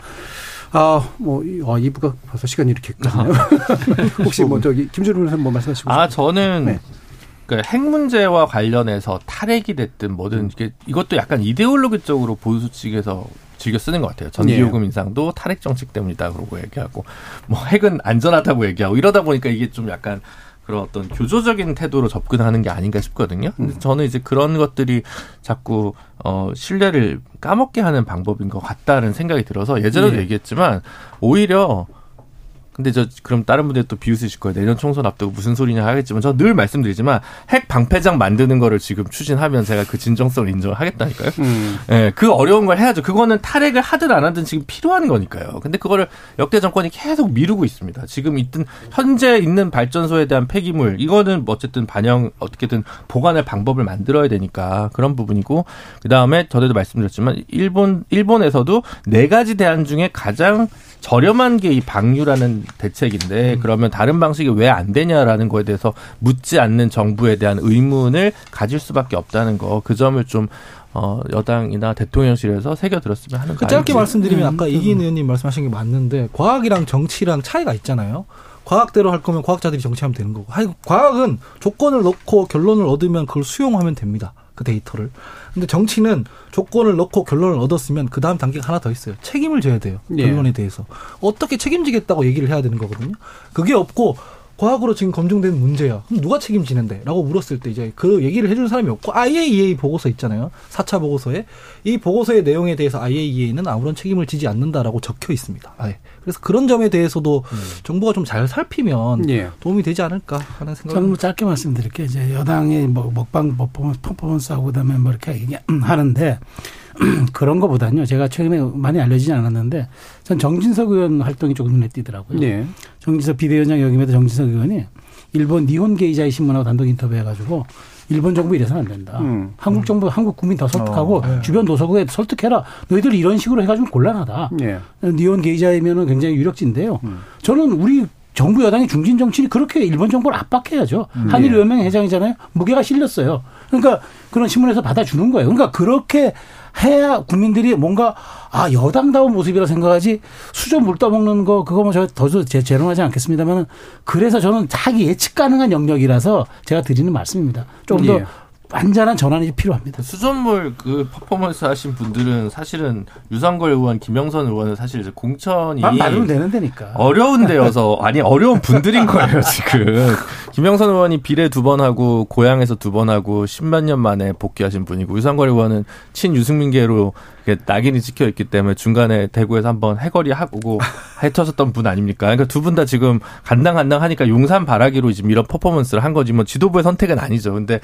아, 뭐, 아, 이 부가 벌써 시간이 이렇게 가네요. 혹시 뭐 저기 김준우 변호사님 뭐 말씀하시고 싶어요? 아, 저는 네. 그 핵 문제와 관련해서 탈핵이 됐든 뭐든 이게 이것도 약간 이데올로기적으로 보수 측에서 즐겨 쓰는 것 같아요. 전기요금 예. 인상도 탈핵 정책 때문이다 그러고 얘기하고 뭐 핵은 안전하다고 얘기하고 이러다 보니까 이게 좀 약간 그런 어떤 교조적인 태도로 접근하는 게 아닌가 싶거든요. 근데 저는 이제 그런 것들이 자꾸 어 신뢰를 까먹게 하는 방법인 것 같다는 생각이 들어서 예전에도 예. 얘기했지만 오히려 근데 저 그럼 다른 분들이 또 비웃으실 거예요. 내년 총선 앞두고 무슨 소리냐 하겠지만 저 늘 말씀드리지만 핵 방패장 만드는 거를 지금 추진하면 제가 그 진정성을 인정하겠다니까요. 음. 예, 그 어려운 걸 해야죠. 그거는 탈핵을 하든 안 하든 지금 필요한 거니까요. 근데 그거를 역대 정권이 계속 미루고 있습니다. 지금 있든 현재 있는 발전소에 대한 폐기물 이거는 어쨌든 반영 어떻게든 보관할 방법을 만들어야 되니까 그런 부분이고 그다음에 전에도 말씀드렸지만 일본 일본에서도 네 가지 대안 중에 가장 저렴한 게 이 방류라는 대책인데 그러면 다른 방식이 왜 안 되냐라는 거에 대해서 묻지 않는 정부에 대한 의문을 가질 수밖에 없다는 거 그 점을 좀 어, 여당이나 대통령실에서 새겨들었으면 하는 거 아니죠. 짧게 말씀드리면 아까 이기인 의원님 말씀하신 게 맞는데 과학이랑 정치랑 차이가 있잖아요. 과학대로 할 거면 과학자들이 정치하면 되는 거고 과학은 조건을 넣고 결론을 얻으면 그걸 수용하면 됩니다. 그 데이터를. 근데 정치는 조건을 넣고 결론을 얻었으면 그 다음 단계가 하나 더 있어요. 책임을 져야 돼요. 결론에 예. 대해서. 어떻게 책임지겠다고 얘기를 해야 되는 거거든요. 그게 없고 과학으로 지금 검증된 문제야. 그럼 누가 책임지는데? 라고 물었을 때 이제 그 얘기를 해주는 사람이 없고 아이에이이에이 보고서 있잖아요. 사 차 보고서에. 이 보고서의 내용에 대해서 아이에이이에이는 아무런 책임을 지지 않는다라고 적혀 있습니다. 아예. 그래서 그런 점에 대해서도 음. 정부가 좀 잘 살피면 예. 도움이 되지 않을까 하는 생각. 저는 뭐 짧게 말씀드릴게요. 이제 여당이 뭐 먹방 퍼포먼스하고 그다음에 뭐 이렇게 하는데 그런 거보다는요. 제가 최근에 많이 알려지진 않았는데 전 정진석 의원 활동이 조금 눈에 띄더라고요. 예. 정진석 비대위원장 역임에도 정진석 의원이 일본 니혼 게이자이 신문하고 단독 인터뷰해가지고 일본 정부 이래서는 안 된다. 음. 한국 정부, 음. 한국 국민 더 설득하고 어, 네. 주변 도서국에 설득해라. 너희들 이런 식으로 해가지고 곤란하다. 예. 니혼 게이자이면은 굉장히 유력진데요. 음. 저는 우리 정부 여당의 중진 정치인이 그렇게 일본 정부를 압박해야죠. 음. 한일연맹 회장이잖아요. 무게가 실렸어요. 그러니까 그런 신문에서 받아주는 거예요. 그러니까 그렇게 해야 국민들이 뭔가 아 여당다운 모습이라 생각하지 수저 물 떠먹는 거 그거 뭐 저 더저 재론하지 않겠습니다만 그래서 저는 자기 예측 가능한 영역이라서 제가 드리는 말씀입니다. 조금 더 예. 완전한 전환이 필요합니다. 수돗물 그 퍼포먼스 하신 분들은 사실은 유상걸 의원, 김영선 의원은 사실 이제 공천이 맞으면 되는 데니까 어려운 데여서 아니 어려운 분들인 거예요 지금. 김영선 의원이 비례 두 번 하고 고향에서 두 번 하고 십몇 년 만에 복귀하신 분이고 유상걸 의원은 친 유승민계로 낙인이 찍혀 있기 때문에 중간에 대구에서 한번 해거리 하고 헤쳐졌던 분 아닙니까? 그러니까 두 분 다 지금 간당간당 하니까 용산 바라기로 지금 이런 퍼포먼스를 한 거지 뭐 지도부의 선택은 아니죠. 근데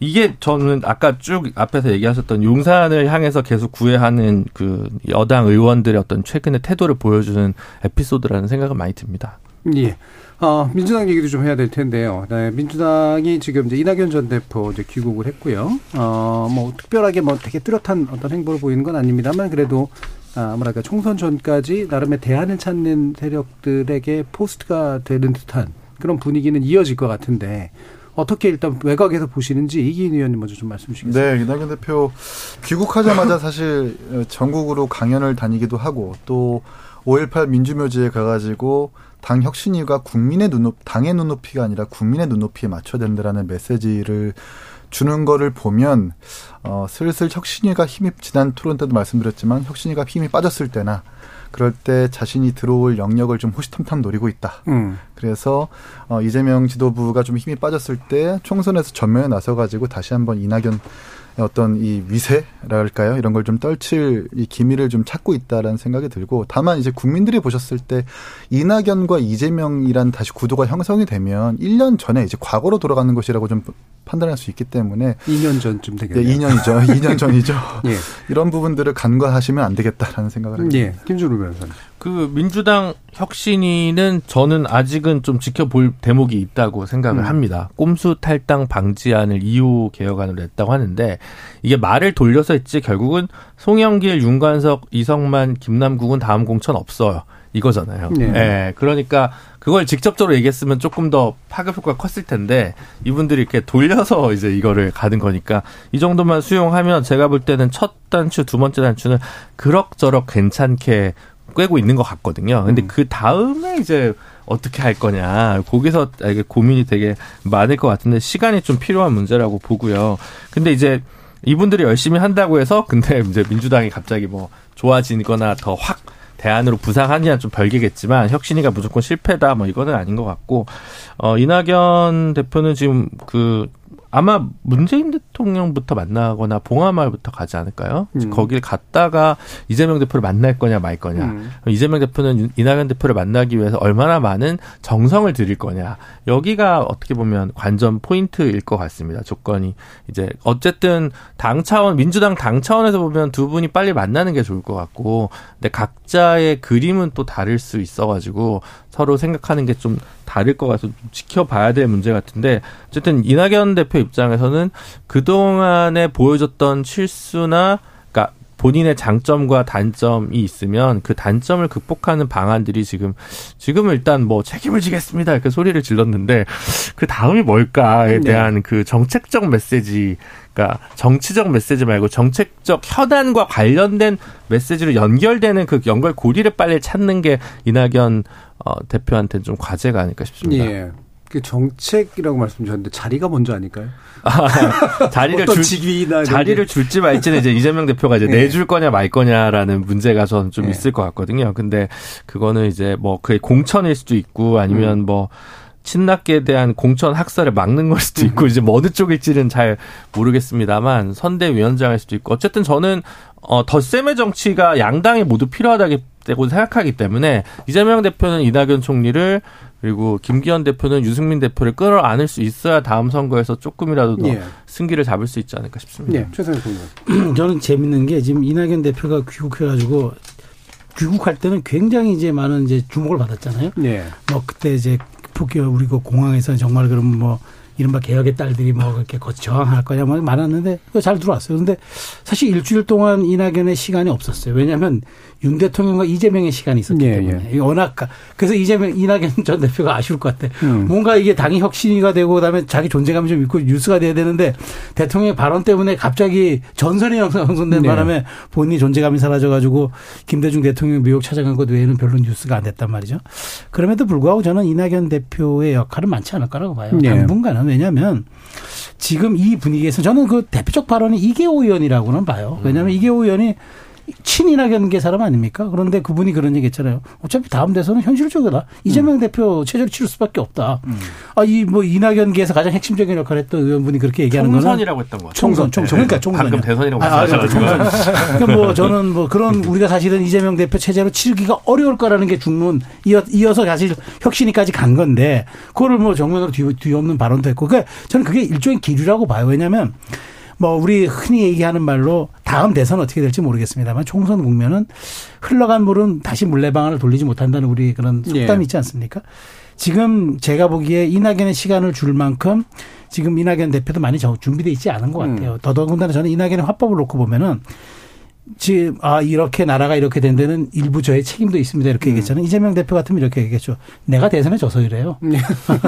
이게 저는 아까 쭉 앞에서 얘기하셨던 용산을 향해서 계속 구애하는 그 여당 의원들의 어떤 최근의 태도를 보여주는 에피소드라는 생각은 많이 듭니다. 예. 어, 민주당 얘기도 좀 해야 될 텐데요. 네, 민주당이 지금 이제 이낙연 전 대표 이제 귀국을 했고요. 어, 뭐 특별하게 뭐 되게 뚜렷한 어떤 행보를 보이는 건 아닙니다만 그래도 아, 뭐랄까 총선 전까지 나름의 대안을 찾는 세력들에게 포스트가 되는 듯한 그런 분위기는 이어질 것 같은데 어떻게 일단 외곽에서 보시는지 이기인 의원님 먼저 좀 말씀 주시겠습니까? 네, 이낙연 대표 귀국하자마자 사실 전국으로 강연을 다니기도 하고 또 오일팔 민주묘지에 가가지고 당 혁신위가 국민의 눈높, 당의 눈높이가 아니라 국민의 눈높이에 맞춰야 된다라는 메시지를 주는 거를 보면 어, 슬슬 혁신위가 힘이 지난 토론 때도 말씀드렸지만 혁신위가 힘이 빠졌을 때나 그럴 때 자신이 들어올 영역을 좀 호시탐탐 노리고 있다. 음. 그래서 이재명 지도부가 좀 힘이 빠졌을 때 총선에서 전면에 나서가지고 다시 한번 이낙연 어떤 이 위세랄까요? 이런 걸 좀 떨칠 이 기미를 좀 찾고 있다라는 생각이 들고 다만 이제 국민들이 보셨을 때 이낙연과 이재명이란 다시 구도가 형성이 되면 일 년 전에 이제 과거로 돌아가는 것이라고 좀 판단할 수 있기 때문에 이 년 전쯤 되겠네요. 네, 이 년이죠. 이 년 전이죠. 예. 이런 부분들을 간과하시면 안 되겠다라는 생각을 합니다. 예. 김준우 변호사님. 그 민주당 혁신위는 저는 아직은 좀 지켜볼 대목이 있다고 생각을 음. 합니다. 꼼수 탈당 방지안을 이 호 개혁안을 냈다고 하는데 이게 말을 돌려서 했지 결국은 송영길, 윤관석, 이성만, 김남국은 다음 공천 없어요. 이거잖아요. 네. 예, 그러니까 그걸 직접적으로 얘기했으면 조금 더 파급 효과가 컸을 텐데 이분들이 이렇게 돌려서 이제 이거를 가는 거니까 이 정도만 수용하면 제가 볼 때는 첫 단추, 두 번째 단추는 그럭저럭 괜찮게 꿰고 있는 것 같거든요. 근데 음. 그 다음에 이제 어떻게 할 거냐. 거기서 이게 고민이 되게 많을 것 같은데 시간이 좀 필요한 문제라고 보고요. 근데 이제 이분들이 열심히 한다고 해서 근데 이제 민주당이 갑자기 뭐 좋아지거나 더 확 대안으로 부상하느냐 좀 별개겠지만 혁신이가 무조건 실패다 뭐 이거는 아닌 것 같고 어 이낙연 대표는 지금 그 아마 문재인 대통령부터 만나거나 봉하마을부터 가지 않을까요? 음. 거길 갔다가 이재명 대표를 만날 거냐 말 거냐. 음. 이재명 대표는 이낙연 대표를 만나기 위해서 얼마나 많은 정성을 들일 거냐. 여기가 어떻게 보면 관전 포인트일 것 같습니다. 조건이. 이제 어쨌든 당 차원, 민주당 당 차원에서 보면 두 분이 빨리 만나는 게 좋을 것 같고, 근데 각자의 그림은 또 다를 수 있어가지고 서로 생각하는 게 좀 다를 것 같아서 지켜봐야 될 문제 같은데, 어쨌든 이낙연 대표 입장에서는 그동안에 보여줬던 실수나, 그러니까 본인의 장점과 단점이 있으면 그 단점을 극복하는 방안들이 지금, 지금은 일단 뭐 책임을 지겠습니다 이렇게 소리를 질렀는데 그 다음이 뭘까에 대한 네. 그 정책적 메시지, 그러니까 정치적 메시지 말고 정책적 현안과 관련된 메시지로 연결되는 그 연결 고리를 빨리 찾는 게 이낙연 어, 대표한테는 좀 과제가 아닐까 싶습니다. 예. 그 정책이라고 말씀드렸는데 자리가 먼저 아닐까요? 아, 자리를 줄 직위나 자리를 줄지 말지는 이제 이재명 대표가 이제 네. 내줄 거냐 말 거냐라는 문제가 전 좀 네. 있을 것 같거든요. 근데 그거는 이제 뭐 그의 공천일 수도 있고 아니면 음. 뭐 친낙계에 대한 공천 학살을 막는 걸 수도 있고 이제 어느 쪽일지는 잘 모르겠습니다만 선대위원장일 수도 있고 어쨌든 저는 어, 덧셈의 정치가 양당이 모두 필요하다고 생각하기 때문에 이재명 대표는 이낙연 총리를 그리고 김기현 대표는 유승민 대표를 끌어안을 수 있어야 다음 선거에서 조금이라도 더 예. 승기를 잡을 수 있지 않을까 싶습니다. 예. 최선희 총리. 저는 재밌는 게 지금 이낙연 대표가 귀국해가지고 귀국할 때는 굉장히 이제 많은 이제 주목을 받았잖아요. 예. 뭐 그때 이제 북기 우리 그 공항에서 정말 그럼 뭐 이른바 개혁의 딸들이 뭐 그렇게 저항할 거냐 뭐 많았는데 잘 들어왔어요. 그런데 사실 일주일 동안 이낙연의 시간이 없었어요. 왜냐하면 윤 대통령과 이재명의 시간이 있었기 예, 때문에. 예. 워낙 그래서 이재명 이낙연 전 대표가 아쉬울 것 같아. 음. 뭔가 이게 당이 혁신이가 되고 그다음에 자기 존재감이 좀 있고 뉴스가 돼야 되는데 대통령의 발언 때문에 갑자기 전선이 형성된 네. 바람에 본인이 존재감이 사라져가지고 김대중 대통령 미국 찾아간 것 외에는 별로 뉴스가 안 됐단 말이죠. 그럼에도 불구하고 저는 이낙연 대표의 역할은 많지 않을 거라고 봐요. 네. 당분간은. 왜냐하면 지금 이 분위기에서 저는 그 대표적 발언이 이계호 의원이라고는 봐요. 왜냐하면 음. 이계호 의원이 친이낙연계 사람 아닙니까? 그런데 그분이 그런 얘기 했잖아요. 어차피 다음 대선은 현실적이다. 이재명 음. 대표 체제를 치를 수밖에 없다. 음. 아, 이 뭐 이낙연계에서 가장 핵심적인 역할을 했던 의원분이 그렇게 얘기하는 거는 총선이라고 했던 거죠. 총선, 총선. 네. 그러니까 총선. 방금 대선이라고 말씀하셨죠. 아, 아, 그러니까 뭐 저는 뭐 그런 우리가 사실은 이재명 대표 체제로 치르기가 어려울 거라는 게 중론 이어, 이어서 사실 혁신이까지 간 건데 그거를 뭐 정면으로 뒤, 뒤엎는 발언도 했고. 그러니까 저는 그게 일종의 기류라고 봐요. 왜냐하면 뭐 우리 흔히 얘기하는 말로 다음 대선 어떻게 될지 모르겠습니다만 총선 국면은 흘러간 물은 다시 물레방아를 돌리지 못한다는 우리 그런 속담이 있지 않습니까? 지금 제가 보기에 이낙연의 시간을 줄 만큼 지금 이낙연 대표도 많이 준비되어 있지 않은 것 같아요. 음. 더더군다나 저는 이낙연의 화법을 놓고 보면은 지금 아 이렇게 나라가 이렇게 된 데는 일부 저의 책임도 있습니다 이렇게 음. 얘기했잖아요. 이재명 대표 같으면 이렇게 얘기했죠. 내가 대선에 져서 이래요.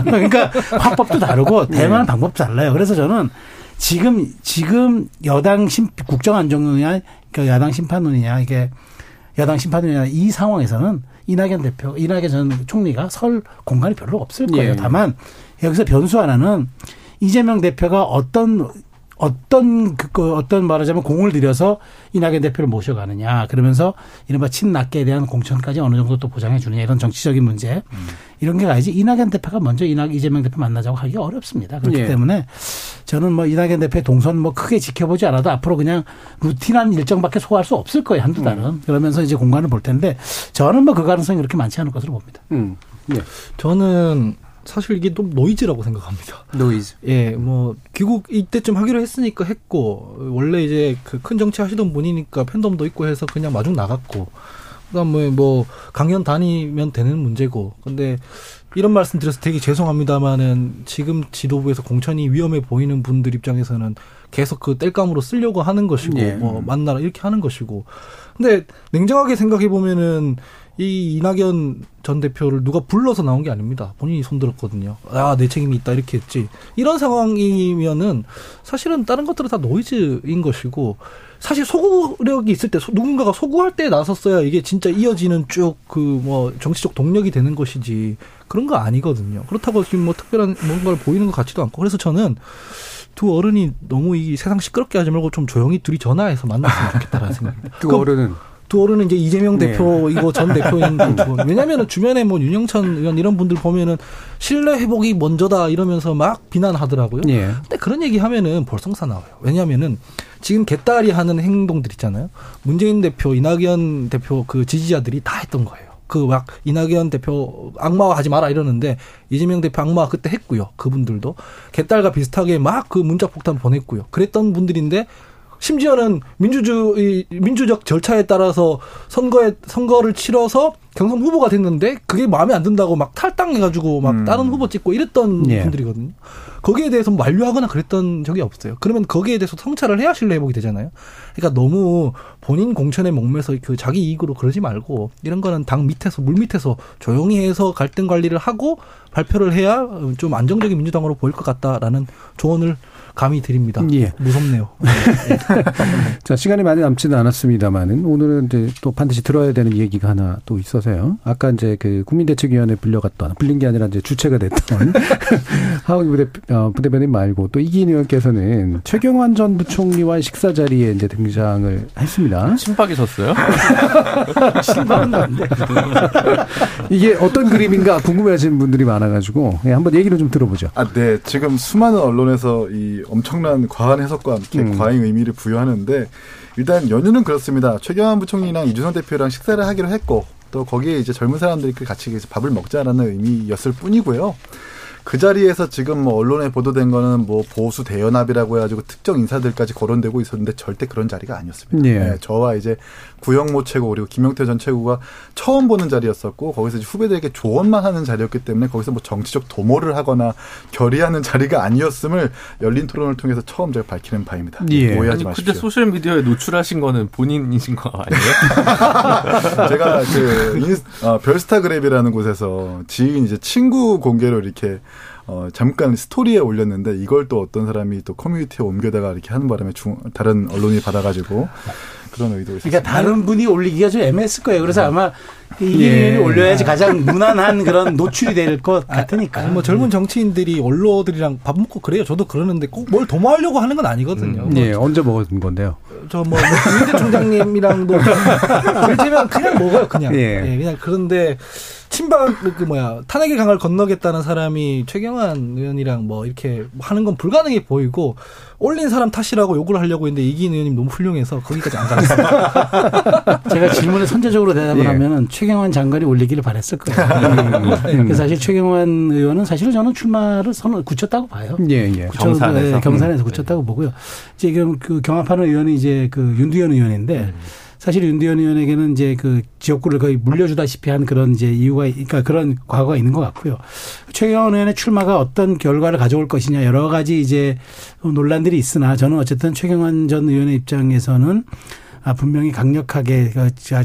그러니까 화법도 다르고 대응하는 네. 방법도 달라요. 그래서 저는 지금 지금 여당 심 국정 안정론이냐, 그러니까 야당 심판론이냐 이게 야당 심판론이냐 이 상황에서는 이낙연 대표, 이낙연 전 총리가 설 공간이 별로 없을 거예요. 예. 다만 여기서 변수 하나는 이재명 대표가 어떤 어떤 그 어떤 말하자면 공을 들여서 이낙연 대표를 모셔가느냐 그러면서 이른바 친낙계에 대한 공천까지 어느 정도 또 보장해 주느냐 이런 정치적인 문제 음. 이런 게 가야지 이낙연 대표가 먼저 이낙 이재명 대표 만나자고 하기가 어렵습니다. 그렇기 예. 때문에 저는 뭐 이낙연 대표의 동선 뭐 크게 지켜보지 않아도 앞으로 그냥 루틴한 일정밖에 소화할 수 없을 거예요 한두 달은. 음. 그러면서 이제 공간을 볼 텐데 저는 뭐 그 가능성이 그렇게 많지 않을 것으로 봅니다. 음. 예. 저는. 사실 이게 좀 노이즈라고 생각합니다. 노이즈. 예, 뭐 귀국 이때쯤 하기로 했으니까 했고 원래 이제 그 큰 정치 하시던 분이니까 팬덤도 있고 해서 그냥 마중 나갔고 그다음에 뭐 강연 다니면 되는 문제고. 근데 이런 말씀 드려서 되게 죄송합니다만은 지금 지도부에서 공천이 위험해 보이는 분들 입장에서는 계속 그 땔감으로 쓰려고 하는 것이고 예. 뭐 만나라 이렇게 하는 것이고. 근데 냉정하게 생각해 보면은. 이 이낙연 전 대표를 누가 불러서 나온 게 아닙니다. 본인이 손들었거든요. 아, 내 책임이 있다 이렇게 했지. 이런 상황이면은 사실은 다른 것들은 다 노이즈인 것이고 사실 소구력이 있을 때 누군가가 소구할 때 나섰어야 이게 진짜 이어지는 쭉 그 뭐 정치적 동력이 되는 것이지 그런 거 아니거든요. 그렇다고 지금 뭐 특별한 뭔가를 보이는 것 같지도 않고 그래서 저는 두 어른이 너무 이 세상 시끄럽게 하지 말고 좀 조용히 둘이 전화해서 만났으면 좋겠다라는 생각입니다. 두 어른은. 도어는 이제 이재명 대표이고 네. 전 대표인 두 분. 왜냐면은 주변에 뭐 윤영천 의원 이런 분들 보면은 신뢰 회복이 먼저다 이러면서 막 비난하더라고요. 네. 근데 그런 얘기 하면은 벌성사 나와요. 왜냐면은 지금 개딸이 하는 행동들 있잖아요. 문재인 대표, 이낙연 대표 그 지지자들이 다 했던 거예요. 그 막 이낙연 대표 악마화 하지 마라 이러는데 이재명 대표 악마화 그때 했고요. 그분들도 개딸과 비슷하게 막 그 문자 폭탄 보냈고요. 그랬던 분들인데 심지어는 민주주의, 민주적 절차에 따라서 선거에, 선거를 치러서 경선 후보가 됐는데 그게 마음에 안 든다고 막 탈당해가지고 막 음. 다른 후보 찍고 이랬던 예. 분들이거든요. 거기에 대해서 만류하거나 그랬던 적이 없어요. 그러면 거기에 대해서 성찰을 해야 신뢰 회복이 되잖아요. 그러니까 너무 본인 공천에 목매서 그 자기 이익으로 그러지 말고 이런 거는 당 밑에서, 물 밑에서 조용히 해서 갈등 관리를 하고 발표를 해야 좀 안정적인 민주당으로 보일 것 같다라는 조언을 감히 드립니다. 예. 무섭네요. 자, 시간이 많이 남지는 않았습니다만은 오늘은 이제 또 반드시 들어야 되는 얘기가 하나 또 있어서요. 아까 이제 그 국민대책위원회 불려갔던, 불린 게 아니라 이제 주체가 됐던 하헌기 부대, 어, 부대변인 말고 또 이기인 의원께서는 최경환 전 부총리와의 식사 자리에 이제 등장을 했습니다. 신박이 섰어요? 신박은 안 돼. 이게 어떤 그림인가 궁금해하시는 분들이 많아가지고 예, 한번 얘기를 좀 들어보죠. 아, 네. 지금 수많은 언론에서 이 엄청난 과한 해석과 함께 음. 과잉 의미를 부여하는데 일단 연유는 그렇습니다. 최경환 부총리랑 이준석 대표랑 식사를 하기로 했고 또 거기에 이제 젊은 사람들이 같이 밥을 먹자라는 의미였을 뿐이고요. 그 자리에서 지금 뭐 언론에 보도된 거는 뭐 보수 대연합이라고 해가지고 특정 인사들까지 거론되고 있었는데 절대 그런 자리가 아니었습니다. 예. 네, 저와 이제 구영모 최고 그리고 김영태 전 최고가 처음 보는 자리였었고 거기서 이제 후배들에게 조언만 하는 자리였기 때문에 거기서 뭐 정치적 도모를 하거나 결의하는 자리가 아니었음을 열린 토론을 통해서 처음 제가 밝히는 바입니다. 예. 오해하지 아니, 마십시오. 그때 소셜 미디어에 노출하신 거는 본인이신 거 아니에요? 제가 그 인스, 아, 별스타그램이라는 곳에서 지인 이제 친구 공개로 이렇게 어, 잠깐 스토리에 올렸는데 이걸 또 어떤 사람이 또 커뮤니티에 옮겨다가 이렇게 하는 바람에 중, 다른 언론이 받아가지고 그런 의도가 있었어요. 그러니까 다른 분이 올리기가 좀 애매했을 거예요. 그래서 네. 아마 이 예. 올려야지 가장 무난한 그런 노출이 될 것 같으니까. 아, 뭐 젊은 정치인들이 언론들이랑 밥 먹고 그래요. 저도 그러는데 꼭 뭘 도모하려고 하는 건 아니거든요. 음. 예, 뭐 언제 먹은 건데요? 저 뭐 김영태 총장님이랑도 그렇지만 그냥 먹어요, 그냥. 예. 예, 그냥 그런데. 친박 그 뭐야 탄핵의 강을 건너겠다는 사람이 최경환 의원이랑 뭐 이렇게 하는 건 불가능해 보이고 올린 사람 탓이라고 욕을 하려고 했는데 이기인 의원님 너무 훌륭해서 거기까지 안 갔어요. 제가 질문에 선제적으로 대답을 예. 하면은 최경환 장관이 올리기를 바랬을 거예요. 그래서 사실 최경환 의원은 사실은 저는 출마를 선을 굳혔다고 봐요. 예, 예. 굳혔, 경산에서 네, 경산에서 굳혔다고 예. 보고요. 이제 그럼 그 경합하는 의원이 이제 그 윤두현 의원인데. 음. 사실 윤두현 의원에게는 이제 그 지역구를 거의 물려주다시피 한 그런 이제 이유가, 그러니까 그런 과거가 있는 것 같고요. 최경환 의원의 출마가 어떤 결과를 가져올 것이냐 여러 가지 이제 논란들이 있으나 저는 어쨌든 최경환 전 의원의 입장에서는 아, 분명히 강력하게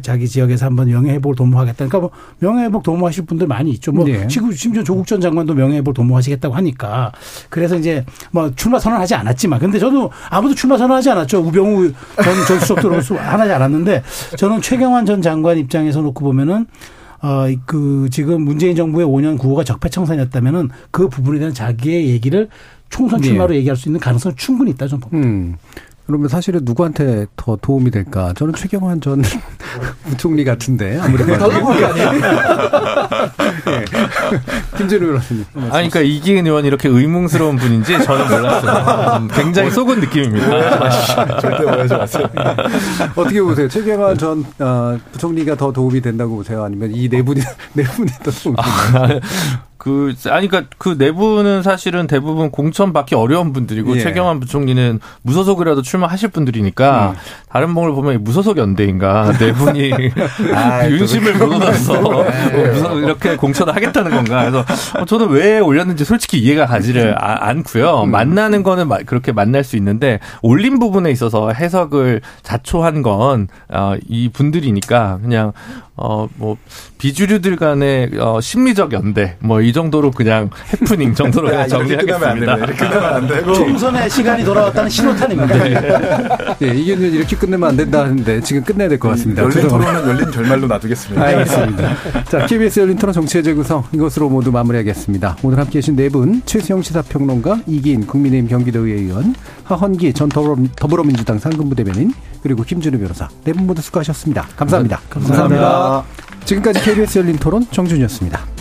자기 지역에서 한번 명예회복을 도모하겠다. 그러니까 뭐 명예회복 도모하실 분들 많이 있죠. 뭐 네. 지금 심지어 조국 전 장관도 명예회복을 도모하시겠다고 하니까. 그래서 이제 뭐 출마 선언하지 않았지만. 근데 저도 아무도 출마 선언하지 않았죠. 우병우 전, 전 수석도 하지 않았는데 저는 최경환 전 장관 입장에서 놓고 보면은 어, 그 지금 문재인 정부의 오 년 구호가 적폐청산이었다면은 그 부분에 대한 자기의 얘기를 총선 출마로 네. 얘기할 수 있는 가능성은 충분히 있다 저는 봅니다. 음. 그러면 사실은 누구한테 더 도움이 될까? 저는 최경환 전 부총리 같은데 아무래도 네. 김준우 의원님. 아니 그러니까 이기인 의원 이렇게 의문스러운 분인지 저는 몰랐어요. 굉장히 속은 느낌입니다. 절대 오해하지 마세요. 어떻게 보세요? 최경환 전 어, 부총리가 더 도움이 된다고 보세요? 아니면 이 네 분이 네 분이 더 도움이 된다고? 그, 아니, 그니까 그 내부는 사실은 대부분 공천받기 어려운 분들이고, 예. 최경환 부총리는 무소속이라도 출마하실 분들이니까, 음. 다른 분을 보면 무소속 연대인가, 네 분이 아, 윤심을 못 얻어서 무소속 이렇게 공천을 하겠다는 건가. 그래서 저는 왜 올렸는지 솔직히 이해가 가지를 아, 않고요. 음. 만나는 거는 그렇게 만날 수 있는데, 올린 부분에 있어서 해석을 자초한 건, 어, 이 분들이니까, 그냥, 어, 뭐, 비주류들 간의 어, 심리적 연대, 뭐, 이 정도로 그냥 해프닝 정도로 그냥 정리하겠습니다. 이렇게 끝나면 안 되고. 총선의 시간이 돌아왔다는 신호탄입니다. 네. 네, 이견은 이렇게 끝내면 안 된다 하는데 지금 끝내야 될 것 같습니다. 열린 죄송합니다. 토론은 열린 결말로 놔두겠습니다. 알겠습니다. 자, 케이비에스 열린 토론 정치의 재구성 이것으로 모두 마무리하겠습니다. 오늘 함께 해주신 네 분 최수영 시사평론가, 이기인 국민의힘 경기도의회 의원, 하헌기 전 더불어, 더불어민주당 상근부대변인 그리고 김준우 변호사 네 분 모두 수고하셨습니다. 감사합니다. 감사합니다. 감사합니다. 지금까지 케이비에스 열린 토론 정준이었습니다.